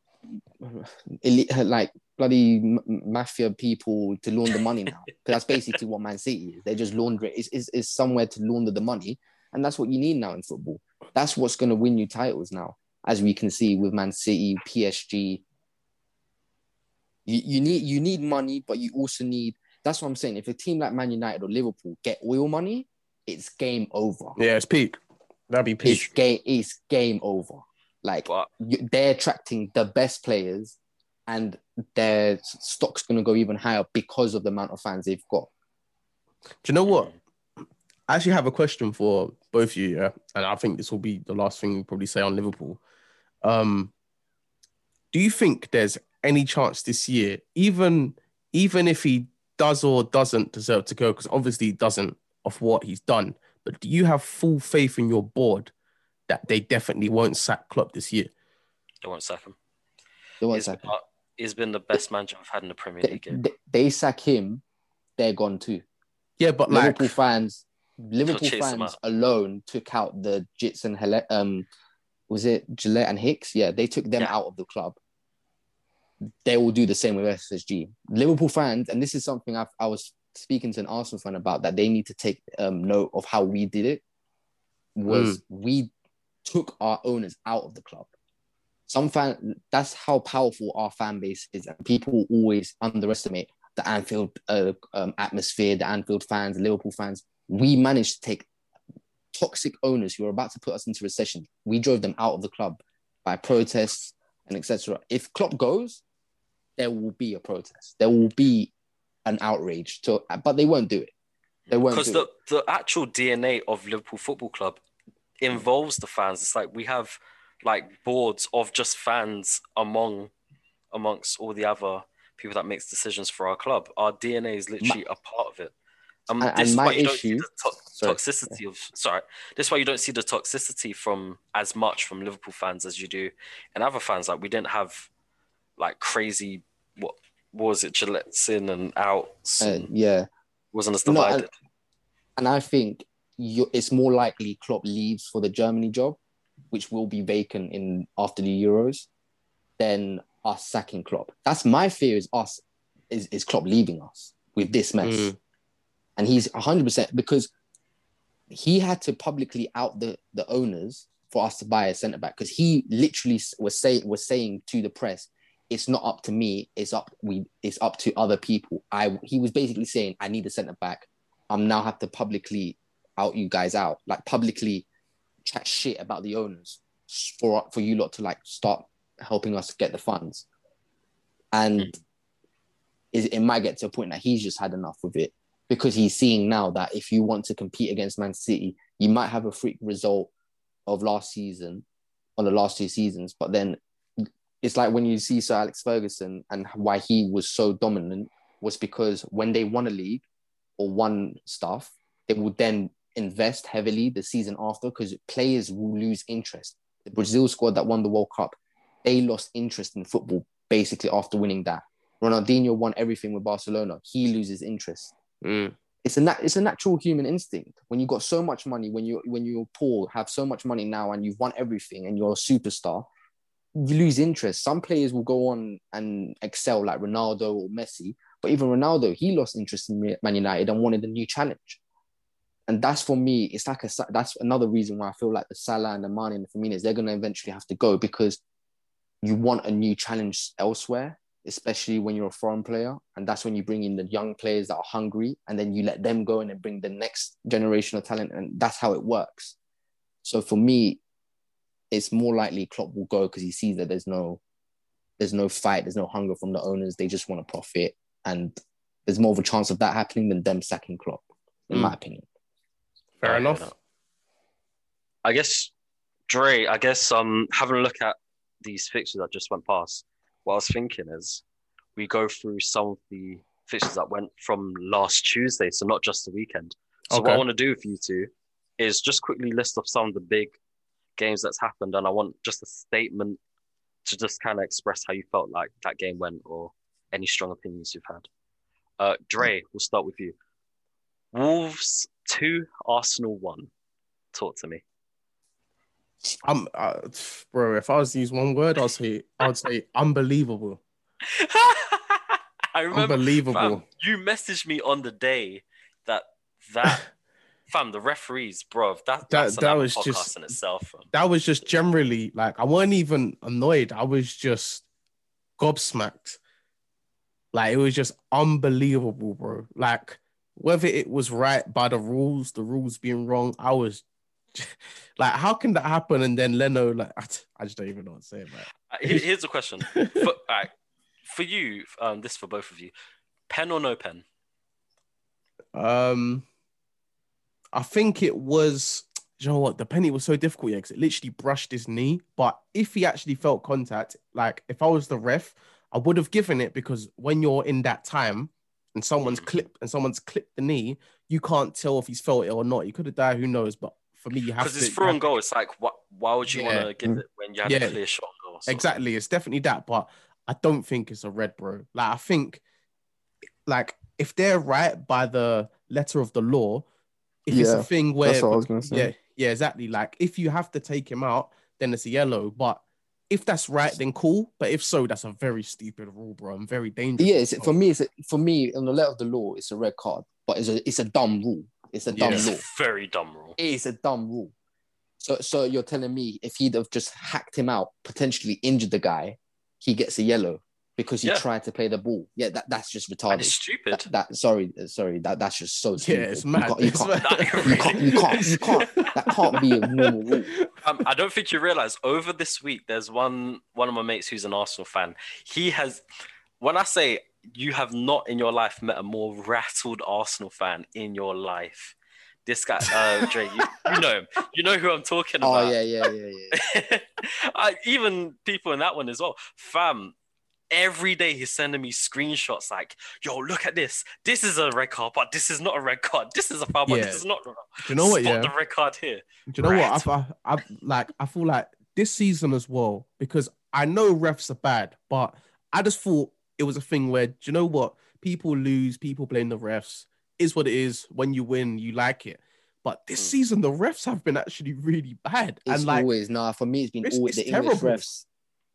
elite, like bloody mafia people to launder money now. That's basically what Man City is. They just launder it. It's, it's, it's somewhere to launder the money. And that's what you need now in football. That's what's going to win you titles now, as we can see with Man City, P S G. You, you need you need money, but you also need... That's what I'm saying. If a team like Man United or Liverpool get oil money, it's game over. Yeah, it's peak. That'd be peak. It's, ga- it's game over. Like, you, they're attracting the best players and their stock's going to go even higher because of the amount of fans they've got. Do you know what? I actually have a question for both of you, yeah? And I think this will be the last thing we'll probably say on Liverpool. Um, do you think there's any chance this year, even even if he does or doesn't deserve to go, because obviously he doesn't of what he's done, but do you have full faith in your board that they definitely won't sack Klopp this year? They won't sack him. They won't he's, sack him. Uh, he's been the best manager I've had in the Premier League. They, they, they sack him, they're gone too. Yeah, but Liverpool like, fans, Liverpool fans alone took out the Jits and Hale- um, was it Gillette and Hicks? Yeah, they took them yeah. out of the club. They will do the same with F S G. Liverpool fans, and this is something I've, I was speaking to an Arsenal fan about, that they need to take um, note of how we did it, was mm. we took our owners out of the club. Some fan, that's how powerful our fan base is, and people always underestimate the Anfield uh, um, atmosphere, the Anfield fans, the Liverpool fans. We managed to take toxic owners who were about to put us into recession. We drove them out of the club by protests and et cetera. If Klopp goes, there will be a protest. There will be an outrage. To, but they won't do it. They won't because the, the actual D N A of Liverpool Football Club involves the fans. It's like we have like boards of just fans among amongst all the other people that makes decisions for our club. Our D N A is literally my, a part of it. Um, and, this and my issue, to- toxicity sorry. of sorry. This is why you don't see the toxicity from as much from Liverpool fans as you do, and other fans. Like we didn't have like crazy. What, what was it? Gillette's in and out. Uh, yeah. Wasn't as divided. No, and, and I think you, it's more likely Klopp leaves for the Germany job, which will be vacant in after the Euros, than us sacking Klopp. That's my fear is us, is, is Klopp leaving us with this mess. Mm. And he's one hundred percent because he had to publicly out the, the owners for us to buy a centre-back because he literally was, say, was saying to the press, it's not up to me. It's up. We. It's up to other people. I. He was basically saying, I need a centre back. I'm now have to publicly out you guys out, like publicly chat shit about the owners for for you lot to like start helping us get the funds. And mm. it, it might get to a point that he's just had enough with it because he's seeing now that if you want to compete against Man City, you might have a freak result of last season on the last two seasons, but then. It's like when you see Sir Alex Ferguson and why he was so dominant was because when they won a league or won stuff, they would then invest heavily the season after because players will lose interest. The Brazil squad that won the World Cup, they lost interest in football basically after winning that. Ronaldinho won everything with Barcelona. He loses interest. Mm. It's a nat- it's a natural human instinct. When you've got so much money, when you when you're poor, have so much money now, and you've won everything, and you're a superstar, you lose interest. Some players will go on and excel, like Ronaldo or Messi. But even Ronaldo, he lost interest in Man United and wanted a new challenge. And that's, for me, it's like a that's another reason why I feel like the Salah and the Mane and the Firminos, they're going to eventually have to go, because you want a new challenge elsewhere, especially when you're a foreign player. And that's when you bring in the young players that are hungry, and then you let them go and then bring the next generation of talent. And that's how it works. So for me, it's more likely Klopp will go because he sees that there's no, there's no fight, there's no hunger from the owners. They just want to profit. And there's more of a chance of that happening than them sacking Klopp, in mm. my opinion. Fair enough. I guess, Dre, I guess um, having a look at these fixtures that just went past, what I was thinking is we go through some of the fixtures that went from last Tuesday, so not just the weekend. So okay. What I want to do with you two is just quickly list off some of the big games that's happened, and I want just a statement to just kind of express how you felt like that game went, or any strong opinions you've had. Uh, Dre, we'll start with you. Wolves two, Arsenal one. Talk to me. Um, uh, bro, if I was to use one word, I'd say I'd say unbelievable. I remember, unbelievable. Fam, you messaged me on the day that that fam the referees, bro. That that's that, that was podcast just in itself. Fam. That was just generally like I wasn't even annoyed. I was just gobsmacked. Like, it was just unbelievable, bro. Like, whether it was right by the rules, the rules being wrong, I was... Like, how can that happen? And then Leno, like... I, t- I just don't even know what to say, man. Here's the question. for, all right, for you, um, this for both of you. Pen or no pen? Um, I think it was... You know what? The penalty was so difficult, yeah, because it literally brushed his knee. But if he actually felt contact, like, if I was the ref... I would have given it, because when you're in that time and someone's clipped and someone's clipped the knee, you can't tell if he's felt it or not. He could have died, who knows? But for me, you have to... Because it's through and goal. It's like, what, why would you yeah. want to give it when you have yeah. a clear shot on goal? So. Exactly. It's definitely that, but I don't think it's a red, bro. Like, I think, like, if they're right by the letter of the law, if yeah, it's a thing where... That's what I was going to say. Yeah, yeah, exactly. Like, if you have to take him out, then it's a yellow, but... If that's right, then cool. But if so, that's a very stupid rule, bro, and very dangerous. Yeah, it's, for me, it's a, for me, on the letter of the law, it's a red card. But it's a, it's a dumb rule. It's a dumb yeah, it's law. A very dumb rule. It is a dumb rule. So, so you're telling me if he'd have just hacked him out, potentially injured the guy, he gets a yellow because he yeah. tried to play the ball. Yeah, that, that's just retarded. That is stupid. That, that sorry, sorry, that, that's just so stupid. Yeah, it's mad. You can't, you can't, you can't, you can't. That can't be a normal rule. Um, I don't think you realise, over this week, there's one one of my mates who's an Arsenal fan. He has, when I say you have not in your life met a more rattled Arsenal fan in your life. This guy, uh, Dre, you, you know him. You know who I'm talking about. Oh, yeah, yeah, yeah, yeah. I, even people in that one as well. Fam, every day he's sending me screenshots like, yo, look at this. This is a red card, but this is not a red card. This is a foul, but yeah. this is not a red card. Do you know what, Spot yeah? the red card here. Do you know right. what? I, I, I, like, I feel like this season as well, because I know refs are bad, but I just thought it was a thing where, do you know what? People lose, people blame the refs. Is what it is. When you win, you like it. But this mm. season, the refs have been actually really bad. It's and like, always, nah, for me, it's been it's, always it's the terrible. English refs.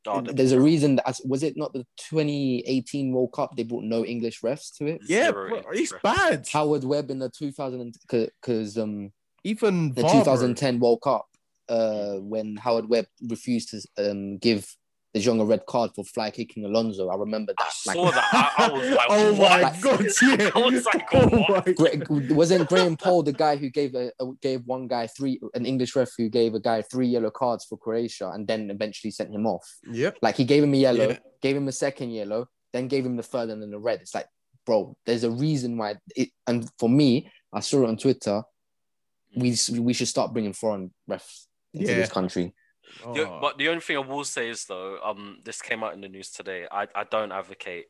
God, there's a reason that was it not the twenty eighteen World Cup? They brought no English refs to it. Yeah, bro, it's bad. Howard Webb in the two thousand because um even the Barbara. two thousand ten World Cup uh when Howard Webb refused to um give the young a red card for fly kicking Alonso. I remember that. I like, saw that. I, I was like, oh my like, god! Yeah. I was like, oh my god. Wasn't Graham Paul the guy who gave a, a gave one guy three an English ref who gave a guy three yellow cards for Croatia and then eventually sent him off? Yep. Like he gave him a yellow, yeah. gave him a second yellow, then gave him the third and then the red. It's like, bro, there's a reason why. It, and for me, I saw it on Twitter. We we should start bringing foreign refs into yeah. this country. Oh. The, but the only thing I will say is though, um, this came out in the news today. I, I don't advocate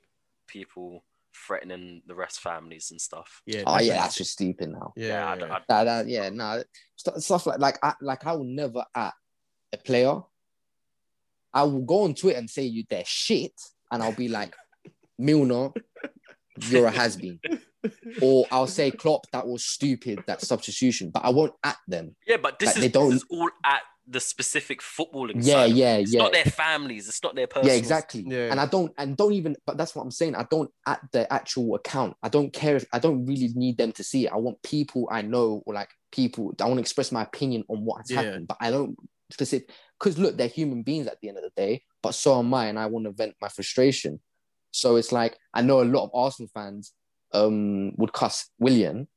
people threatening the rest families and stuff. Yeah. Oh yeah, that's just stupid now. Yeah. Yeah. I don't, I, that, that, yeah no. Stuff like like I like I will never at a player. I will go on Twitter and say you they're shit, and I'll be like, Milner, you're a has-been. Or I'll say Klopp, that was stupid, that substitution. But I won't at them. Yeah, but this, like, is, they don't... this is all at the specific footballing yeah, side. Yeah, yeah, yeah. It's not their families. It's not their personal. Yeah, exactly. Yeah. And I don't, and don't even. But that's what I'm saying. I don't at the actual account. I don't care. If, I don't really need them to see it. I want people I know, or like people. I want to express my opinion on what has yeah. happened. But I don't specific because look, they're human beings at the end of the day. But so am I, and I want to vent my frustration. So it's like, I know a lot of Arsenal fans um, would cuss William.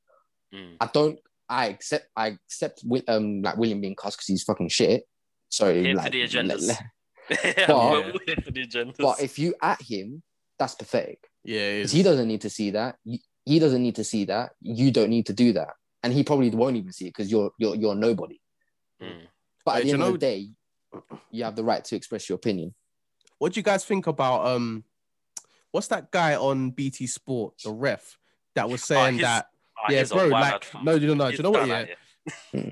Mm. I don't. I accept, I accept, um, like William being cussed because he's fucking shit. So here like, for the agendas. But, yeah. for the agendas. But if you at him, that's pathetic. Yeah, because he doesn't need to see that. He doesn't need to see that. You don't need to do that, and he probably won't even see it because you're you're you're nobody. Mm. But at Wait, the end know... of the day, you have the right to express your opinion. What do you guys think about um, what's that guy on B T Sport, the ref, that was saying uh, his... that? Oh, yeah, bro, like, no, no, no. Do you know what, yeah?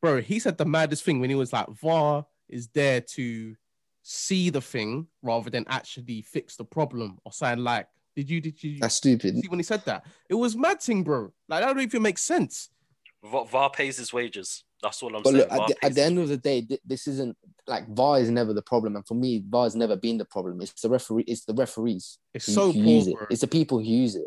Bro, he said the maddest thing when he was like, V A R is there to see the thing rather than actually fix the problem or something like, did you, did you? That's stupid. See, when he said that, it was mad thing, bro. Like, I don't know if it makes sense. V A R pays his wages. That's all I'm but saying. Look, at, the, at the end of the day, th- this isn't, like, V A R is never the problem. And for me, V A R has never been the problem. It's the referee. It's the referees. It's who, so who poor, use it. It's the people who use it.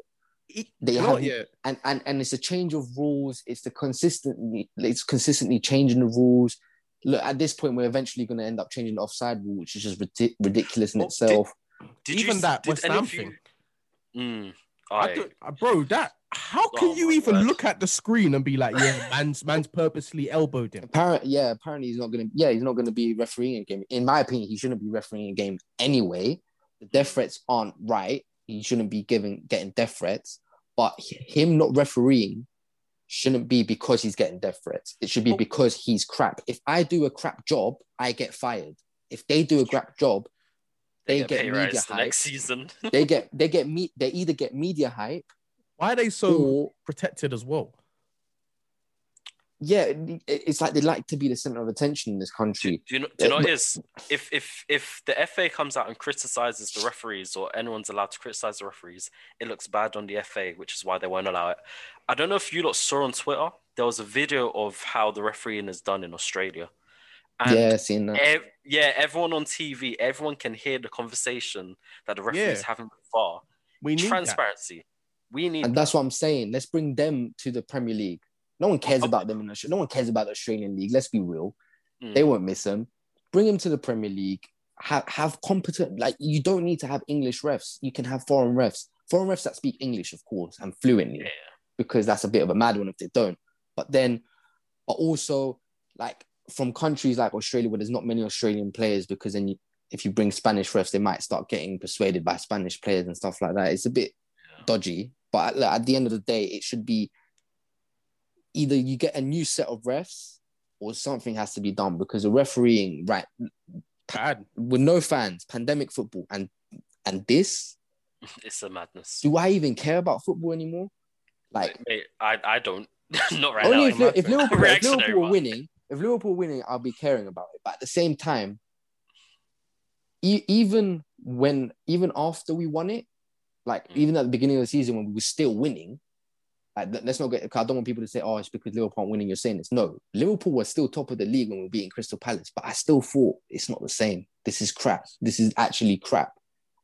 It, they have yeah. and, and and it's a change of rules. It's the consistently it's consistently changing the rules. Look, at this point, we're eventually going to end up changing the offside rule, which is just rid- ridiculous in well, itself. Did, did even you, that did West Ham thing, mm, I... I bro? That how can oh, you even God. look at the screen and be like, yeah, man's man's purposely elbowed him? Apparently, yeah, apparently he's not going to. Yeah, he's not going to be refereeing a game. In my opinion, he shouldn't be refereeing a game anyway. The death threats aren't right. He shouldn't be giving getting death threats, but him not refereeing shouldn't be because he's getting death threats. It should be because he's crap. If I do a crap job, I get fired. If they do a crap job, they, they get, get media hype. Next season, they get they get me. They either get media hype. Why are they so or, protected as well? Yeah, it's like they like to be the center of attention in this country. Do, do you know, do you know what it is? If, if, if the F A comes out and criticizes the referees, or anyone's allowed to criticize the referees, it looks bad on the F A, which is why they won't allow it. I don't know if you lot saw on Twitter, there was a video of how the refereeing is done in Australia. And yeah, I've seen that. Ev- yeah, everyone on T V, everyone can hear the conversation that the referees yeah. having with V A R. We need transparency. That. We need And that. That's what I'm saying. Let's bring them to the Premier League. No one cares about them in Australia. No one cares about the Australian League. Let's be real. Mm. They won't miss them. Bring them to the Premier League. Have, have competent... Like, you don't need to have English refs. You can have foreign refs. Foreign refs that speak English, of course, and fluently. Yeah. Because that's a bit of a mad one if they don't. But then... But also, like, from countries like Australia where there's not many Australian players, because then you, if you bring Spanish refs, they might start getting persuaded by Spanish players and stuff like that. It's a bit yeah. dodgy. But at, at the end of the day, it should be... Either you get a new set of refs or something has to be done, because the refereeing, right, bad. With no fans, pandemic football, and and this? It's a madness. Do I even care about football anymore? Like, Mate, I, I don't. Not right only now. If, if Liverpool, if Liverpool were winning, if Liverpool were winning, I'll be caring about it. But at the same time, e- even when, even after we won it, like, mm. even at the beginning of the season when we were still winning, Like, let's not get, I don't want people to say, oh, it's because Liverpool aren't winning, you're saying this. No, Liverpool were still top of the league when we were beating Crystal Palace, but I still thought it's not the same. This is crap. This is actually crap.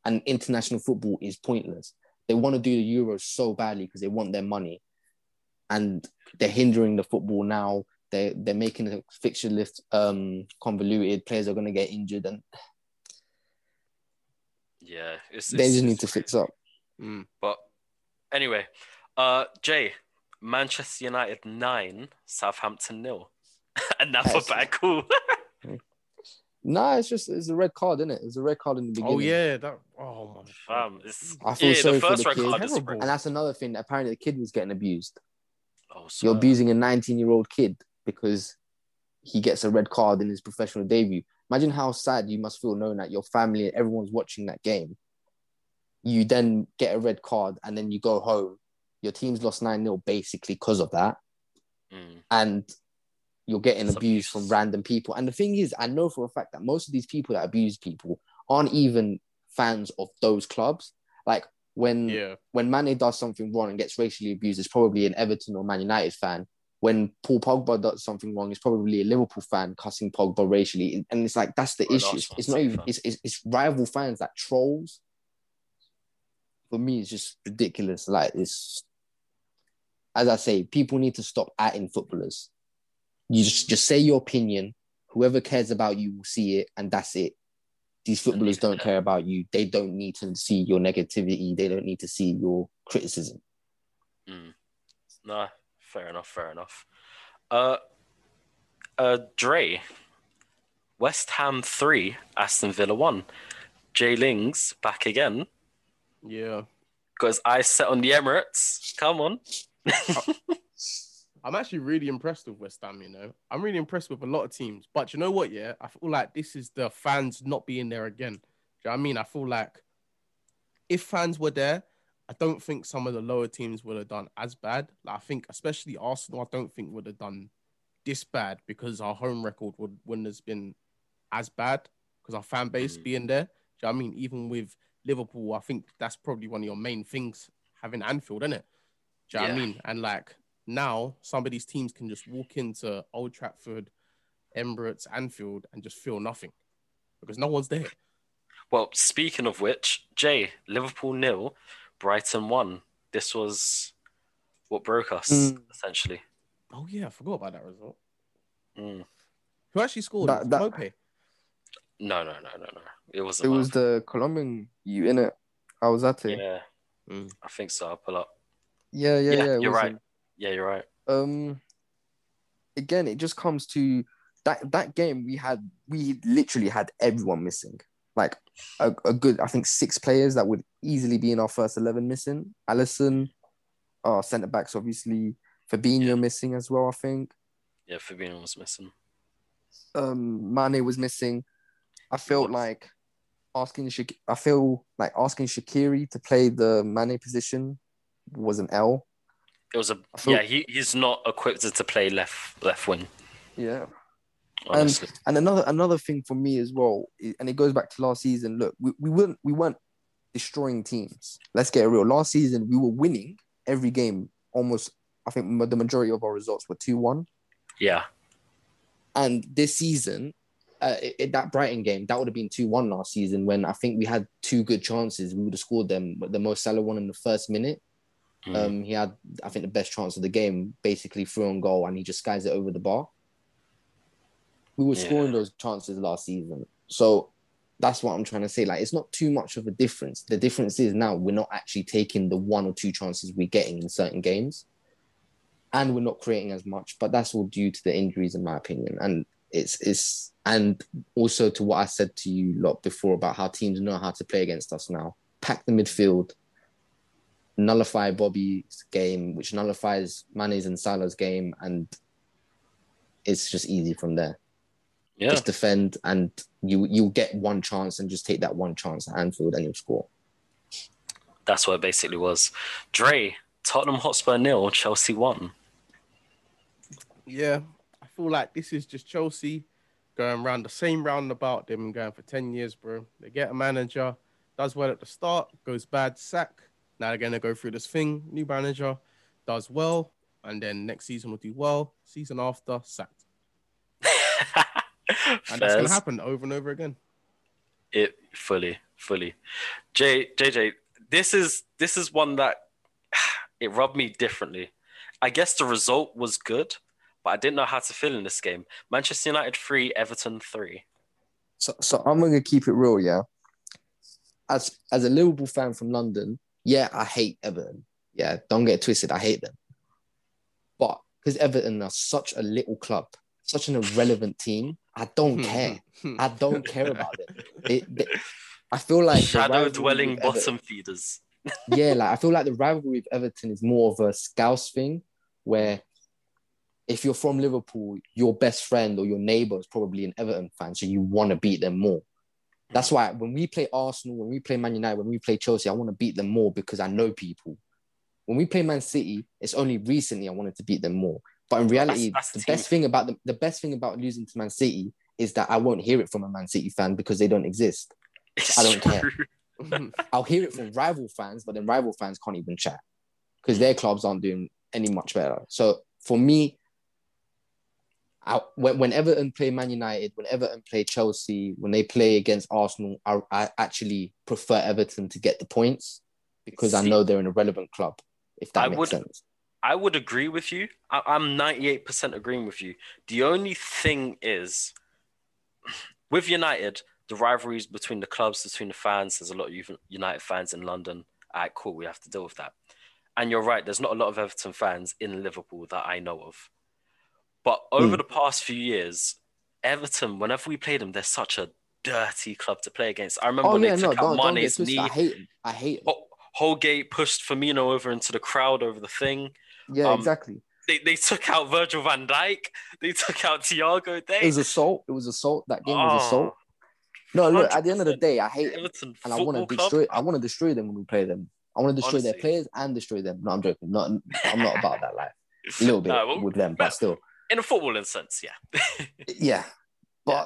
And international football is pointless. They want to do the Euros so badly because they want their money. And they're hindering the football now. They're, they're making the fixture list um, convoluted. Players are going to get injured. And yeah, it's, they it's, just need it's... to fix up. Mm. But anyway... Uh, Jay, Manchester United nine, Southampton nil. Another bad call. Nah, it's just it's a red card, isn't it? It's a red card in the beginning. Oh yeah, that. Oh my. Um, it's, I feel yeah, sorry the first for the red kid, card and that's another thing. Apparently, the kid was getting abused. Oh, sorry. You're abusing a nineteen-year-old kid because he gets a red card in his professional debut. Imagine how sad you must feel knowing that your family and everyone's watching that game, you then get a red card and then you go home. Your team's lost nine nil basically because of that. Mm. And you're getting Something. abused from random people. And the thing is, I know for a fact that most of these people that abuse people aren't even fans of those clubs. Like when yeah. when Mane does something wrong and gets racially abused, it's probably an Everton or Man United fan. When Paul Pogba does something wrong, it's probably a Liverpool fan cussing Pogba racially. And it's like, that's the well, issue. It's, it's not even, it's, it's, it's rival fans that trolls. For me, it's just ridiculous. Like, it's, as I say, people need to stop atting footballers. You just, just say your opinion. Whoever cares about you will see it, and that's it. These footballers don't care about you. They don't need to see your negativity. They don't need to see your criticism. Mm. Nah. Fair enough, fair enough. Uh, uh, Dre, West Ham three, Aston Villa one. Jay Ling's back again. Yeah. Got his eyes set on the Emirates. Come on. I'm actually really impressed with West Ham, you know. I'm really impressed with a lot of teams. But you know what, yeah? I feel like this is the fans not being there again. Do you know what I mean? I feel like if fans were there, I don't think some of the lower teams would have done as bad. Like, I think, especially Arsenal, I don't think would have done this bad because our home record would, wouldn't have been as bad because our fan base mm. being there. Do you know what I mean? Even with Liverpool, I think that's probably one of your main things, having Anfield, isn't it? Do you yeah. know what I mean? And, like, now some of these teams can just walk into Old Trafford, Emirates, Anfield, and just feel nothing because no one's there. Well, speaking of which, Jay, Liverpool nil... Brighton won. This was what broke us, mm. essentially. Oh, yeah. I forgot about that result. Mm. Who actually scored? That, that... Mbappe? No, no, no, no, no. It wasn't It Mbappe. was the Colombian you, innit? I was at it. Yeah. Mm. I think so. I'll pull up. Yeah, yeah, yeah. yeah you're right. Him. Yeah, you're right. Um, Again, it just comes to that, that game we had, we literally had everyone missing. Like a, a good, I think, six players that would easily be in our first eleven missing. Alisson, our centre-backs, obviously. Fabinho yeah. missing as well, I think. Yeah, Fabinho was missing. Um, Mane was missing. I felt like asking Sha- I feel like asking Shaqiri to play the Mane position was an L. It was a feel, yeah. He, he's not equipped to play left left wing. Yeah. And, and another another thing for me as well, and it goes back to last season. Look, we, we weren't we weren't destroying teams. Let's get real. Last season we were winning every game. Almost, I think the majority of our results were two one. Yeah. And this season, uh, it, it, that Brighton game, that would have been two one last season when I think we had two good chances. We would have scored them, but the Mo Salah one in the first minute. Mm. Um, he had, I think, the best chance of the game, basically threw on goal, and he just skies it over the bar. We were scoring yeah. those chances last season. So that's what I'm trying to say. Like, it's not too much of a difference. The difference is now we're not actually taking the one or two chances we're getting in certain games. And we're not creating as much. But that's all due to the injuries, in my opinion. And it's it's and also to what I said to you lot before about how teams know how to play against us now. Pack the midfield, nullify Bobby's game, which nullifies Mane's and Salah's game, and it's just easy from there. Yeah. Just defend, and you you'll get one chance, and just take that one chance at Anfield, and you'll score. That's what it basically was. Dre, Tottenham Hotspur nil, Chelsea one. Yeah, I feel like this is just Chelsea going round the same roundabout they've been going for ten years, bro. They get a manager, does well at the start, goes bad, sack. Now they're gonna go through this thing. New manager does well, and then next season will do well. Season after, sacked. And Fez. That's going to happen over and over again. It fully, fully. Jay, J J, this is this is one that it rubbed me differently. I guess the result was good, but I didn't know how to feel in this game. Manchester United three, Everton three. So, so I'm going to keep it real, yeah. As as a Liverpool fan from London, yeah, I hate Everton. Yeah, don't get it twisted. I hate them, but because Everton are such a little club, such an irrelevant team. I don't care. I don't care about it. it they, I feel like shadow-dwelling bottom feeders. yeah, like I feel like the rivalry with Everton is more of a Scouse thing, where if you're from Liverpool, your best friend or your neighbour is probably an Everton fan, so you want to beat them more. That's why when we play Arsenal, when we play Man United, when we play Chelsea, I want to beat them more because I know people. When we play Man City, it's only recently I wanted to beat them more. But in reality, that's, that's the, the best thing about the, the best thing about losing to Man City is that I won't hear it from a Man City fan because they don't exist. It's I don't true. care. I'll hear it from rival fans, but then rival fans can't even chat because their clubs aren't doing any much better. So for me, I, whenever I play Man United, whenever I play Chelsea, when they play against Arsenal, I, I actually prefer Everton to get the points because See, I know they're an irrelevant club, if that I makes would, sense. I would agree with you. I, I'm ninety-eight percent agreeing with you. The only thing is, with United, the rivalries between the clubs, between the fans, there's a lot of United fans in London. All right, cool, we have to deal with that. And you're right, there's not a lot of Everton fans in Liverpool that I know of. But over mm. the past few years, Everton, whenever we play them, they're such a dirty club to play against. I remember oh, when yeah, they took no, out don't, Mane's don't knee. I hate him. I hate him. Holgate pushed Firmino over into the crowd over the thing. Yeah, um, exactly. They they took out Virgil van Dijk. They took out Thiago. They... It was assault. It was assault. That game oh, was assault. No, look, at the end of the day, I hate Everton and I want to destroy. Club? I want to destroy them when we play them. I want to destroy Honestly. their players and destroy them. No, I'm joking. Not, I'm not about that life. A little bit no, well, with them, but still. In a footballing sense, yeah. yeah, but yeah.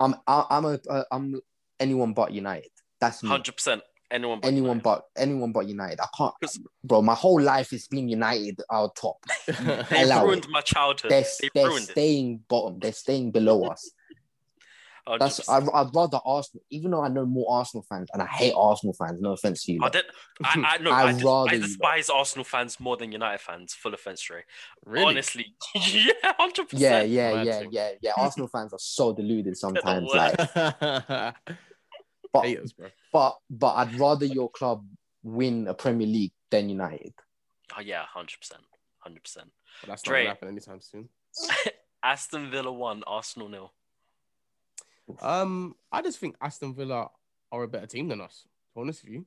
I'm I, I'm a uh, I'm anyone but United. That's one hundred percent anyone but anyone United. but anyone but United. I can't, bro. My whole life is being United out top. they ruined it. my childhood. They're, they they're ruined staying it. bottom. They're staying below us. That's I, I'd rather Arsenal, even though I know more Arsenal fans, and I hate Arsenal fans. No offense to you. I did. I, I, no, I, I, dis- I despise you, Arsenal fans more than United fans. Full offense, Dre. Really? Honestly, yeah, hundred percent. Yeah, yeah, yeah, yeah, yeah. Arsenal fans are so deluded sometimes. Like, but, us, but but I'd rather your club win a Premier League than United. Oh yeah, hundred percent, hundred percent. That's not going to happen anytime soon. Aston Villa won, Arsenal nil. Um, I just think Aston Villa are a better team than us, to be honest with you.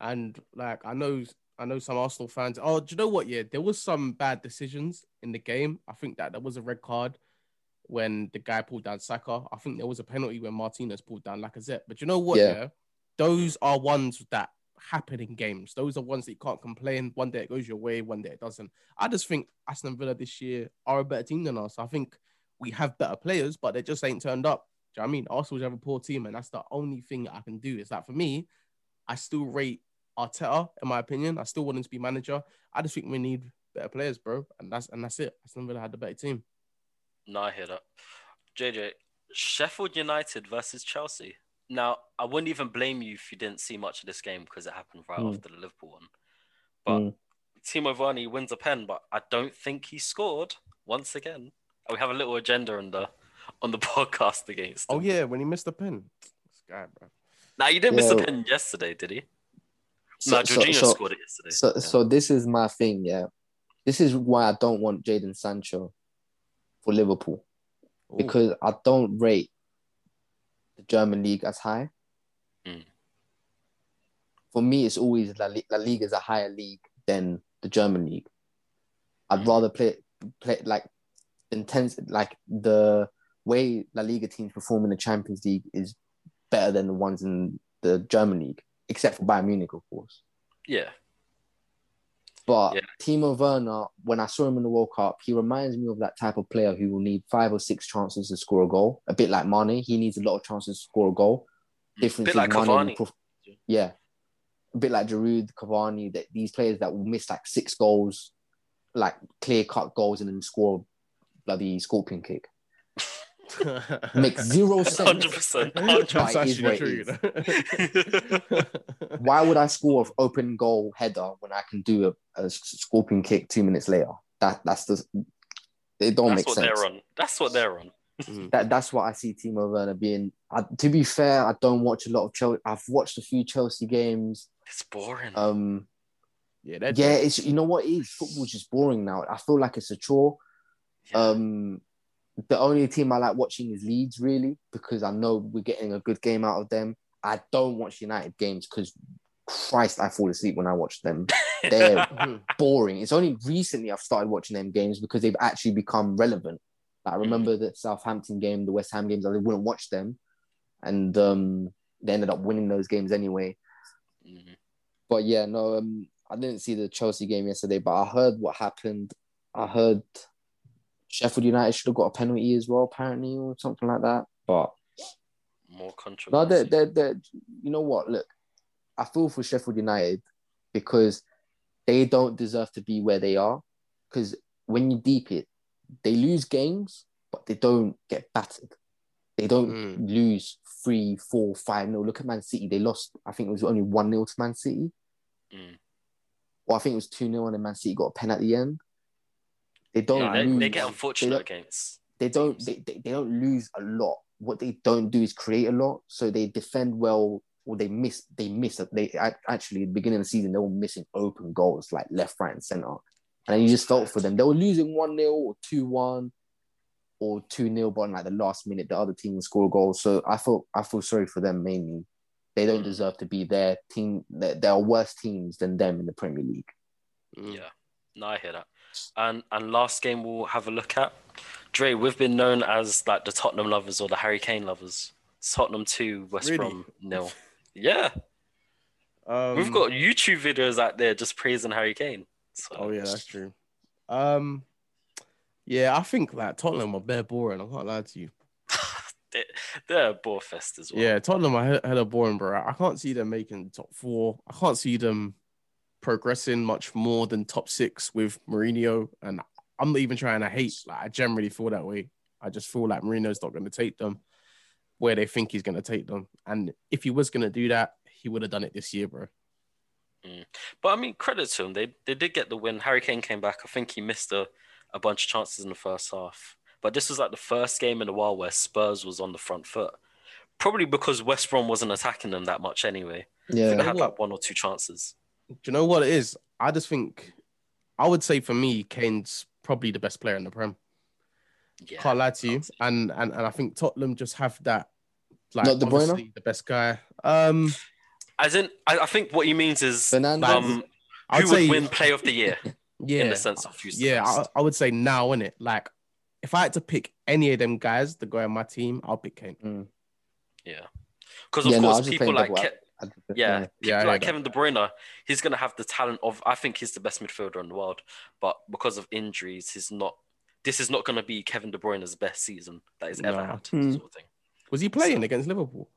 And like, I know, I know some Arsenal fans. Oh, do you know what? Yeah, there was some bad decisions in the game. I think that there was a red card when the guy pulled down Saka. I think there was a penalty when Martinez pulled down Lacazette. But you know what? Yeah, yeah? Those are ones that happen in games. Those are ones that you can't complain. One day it goes your way, one day it doesn't. I just think Aston Villa this year are a better team than us. I think we have better players, but they just ain't turned up. Do you know what I mean? Arsenal have a poor team, and that's the only thing I can do. Is that for me, I still rate Arteta, in my opinion. I still want him to be manager. I just think we need better players, bro. And that's and that's it. Aston Villa had the better team. No, I hear that. J J, Sheffield United versus Chelsea. Now, I wouldn't even blame you if you didn't see much of this game because it happened right mm. after the Liverpool one. But mm. Timo Werner wins a pen, but I don't think he scored once again. We have a little agenda in the... on the podcast against him. Oh yeah, when he missed the pen. This guy, bro. Now nah, you didn't yeah. miss the pen yesterday, did he? So, no, Jorginho so, so, scored it yesterday. So, yeah. so this is my thing, yeah. This is why I don't want Jadon Sancho for Liverpool. Ooh. Because I don't rate the German league as high. Mm. For me, it's always La, La Liga is a higher league than the German league. I'd mm. rather play play like intense like the way La Liga teams perform in the Champions League is better than the ones in the German league, except for Bayern Munich, of course. Yeah. But yeah. Timo Werner, when I saw him in the World Cup, he reminds me of that type of player who will need five or six chances to score a goal. A bit like Mane, he needs a lot of chances to score a goal. Difference a bit like Cavani. Prof- yeah. A bit like Giroud, Cavani, that these players that will miss like six goals, like clear-cut goals and then score a bloody scorpion kick. Makes zero sense. one hundred percent. Why would I score an open goal header when I can do a, a scorpion kick two minutes later? That that's the it don't that's make sense. That's what they're on. That's what they're on. Mm-hmm. That that's what I see Timo Werner being. I, to be fair, I don't watch a lot of Chelsea. I've watched a few Chelsea games. It's boring. Um, yeah, yeah. Boring. It's you know what it is football's just boring now. I feel like it's a chore. Yeah. Um. The only team I like watching is Leeds, really, because I know we're getting a good game out of them. I don't watch United games because, Christ, I fall asleep when I watch them. They're boring. It's only recently I've started watching them games because they've actually become relevant. Like, I remember the Southampton game, the West Ham games, I wouldn't watch them. and um, they ended up winning those games anyway. Mm-hmm. But yeah, no, um, I didn't see the Chelsea game yesterday, but I heard what happened. I heard Sheffield United should have got a penalty as well, apparently, or something like that. But more controversy. No, they're, they're, they're, you know what? Look, I feel for Sheffield United because they don't deserve to be where they are. Because when you deep it, they lose games, but they don't get battered. They don't mm. lose three, four, five nil. Look at Man City. They lost, I think it was only one nil to Man City. Mm. Or I think it was two nil and then Man City got a pen at the end. They don't yeah, they, lose. They get unfortunate they games. They don't they, they, they don't lose a lot. What they don't do is create a lot. So they defend well, or they miss they miss they actually at the beginning of the season they were missing open goals like left, right, and centre. And then you just felt for them. They were losing one nil or two one or two nil, but in like the last minute the other team would score a goal. So I felt I feel sorry for them mainly. They don't mm. deserve to be their team. There are worse teams than them in the Premier League. Mm. Yeah. No, I hear that. And and last game we'll have a look at. Dre, we've been known as like the Tottenham lovers or the Harry Kane lovers. Tottenham two, West really? Brom nil. Yeah. Um, we've got YouTube videos out there just praising Harry Kane. So. Oh, yeah, that's true. Um, yeah, I think like Tottenham are bare boring. I can't lie to you. they, they're a bore fest as well. Yeah, Tottenham are hella boring, bro. I can't see them making top four. I can't see them progressing much more than top six with Mourinho. And I'm not even trying to hate. Like, I generally feel that way. I just feel like Mourinho's not going to take them where they think he's going to take them. And if he was going to do that, he would have done it this year, bro. Mm. But I mean, credit to him. They they did get the win. Harry Kane came back. I think he missed a, a bunch of chances in the first half. But this was like the first game in a while where Spurs was on the front foot. Probably because West Brom wasn't attacking them that much anyway. Yeah. I think they had like one or two chances. Do you know what it is? I just think, I would say for me, Kane's probably the best player in the Prem. Yeah, can't lie to you. And, and and I think Tottenham just have that, like, not honestly, the best guy. Um... As in, I think what he means is um, who would say, win Player of the Year yeah, in the sense of who's yeah, I, I would say now, innit? Like, if I had to pick any of them guys to go on my team, I'll pick Kane. Mm. Yeah. Because, of yeah, course, no, people like, Ke- I, I, yeah, people yeah, like Kevin De Bruyne, he's going to have the talent of, I think he's the best midfielder in the world, but because of injuries, he's not, this is not going to be Kevin De Bruyne's best season that he's ever no. had. Mm. Sort of thing. Was he playing so, against Liverpool?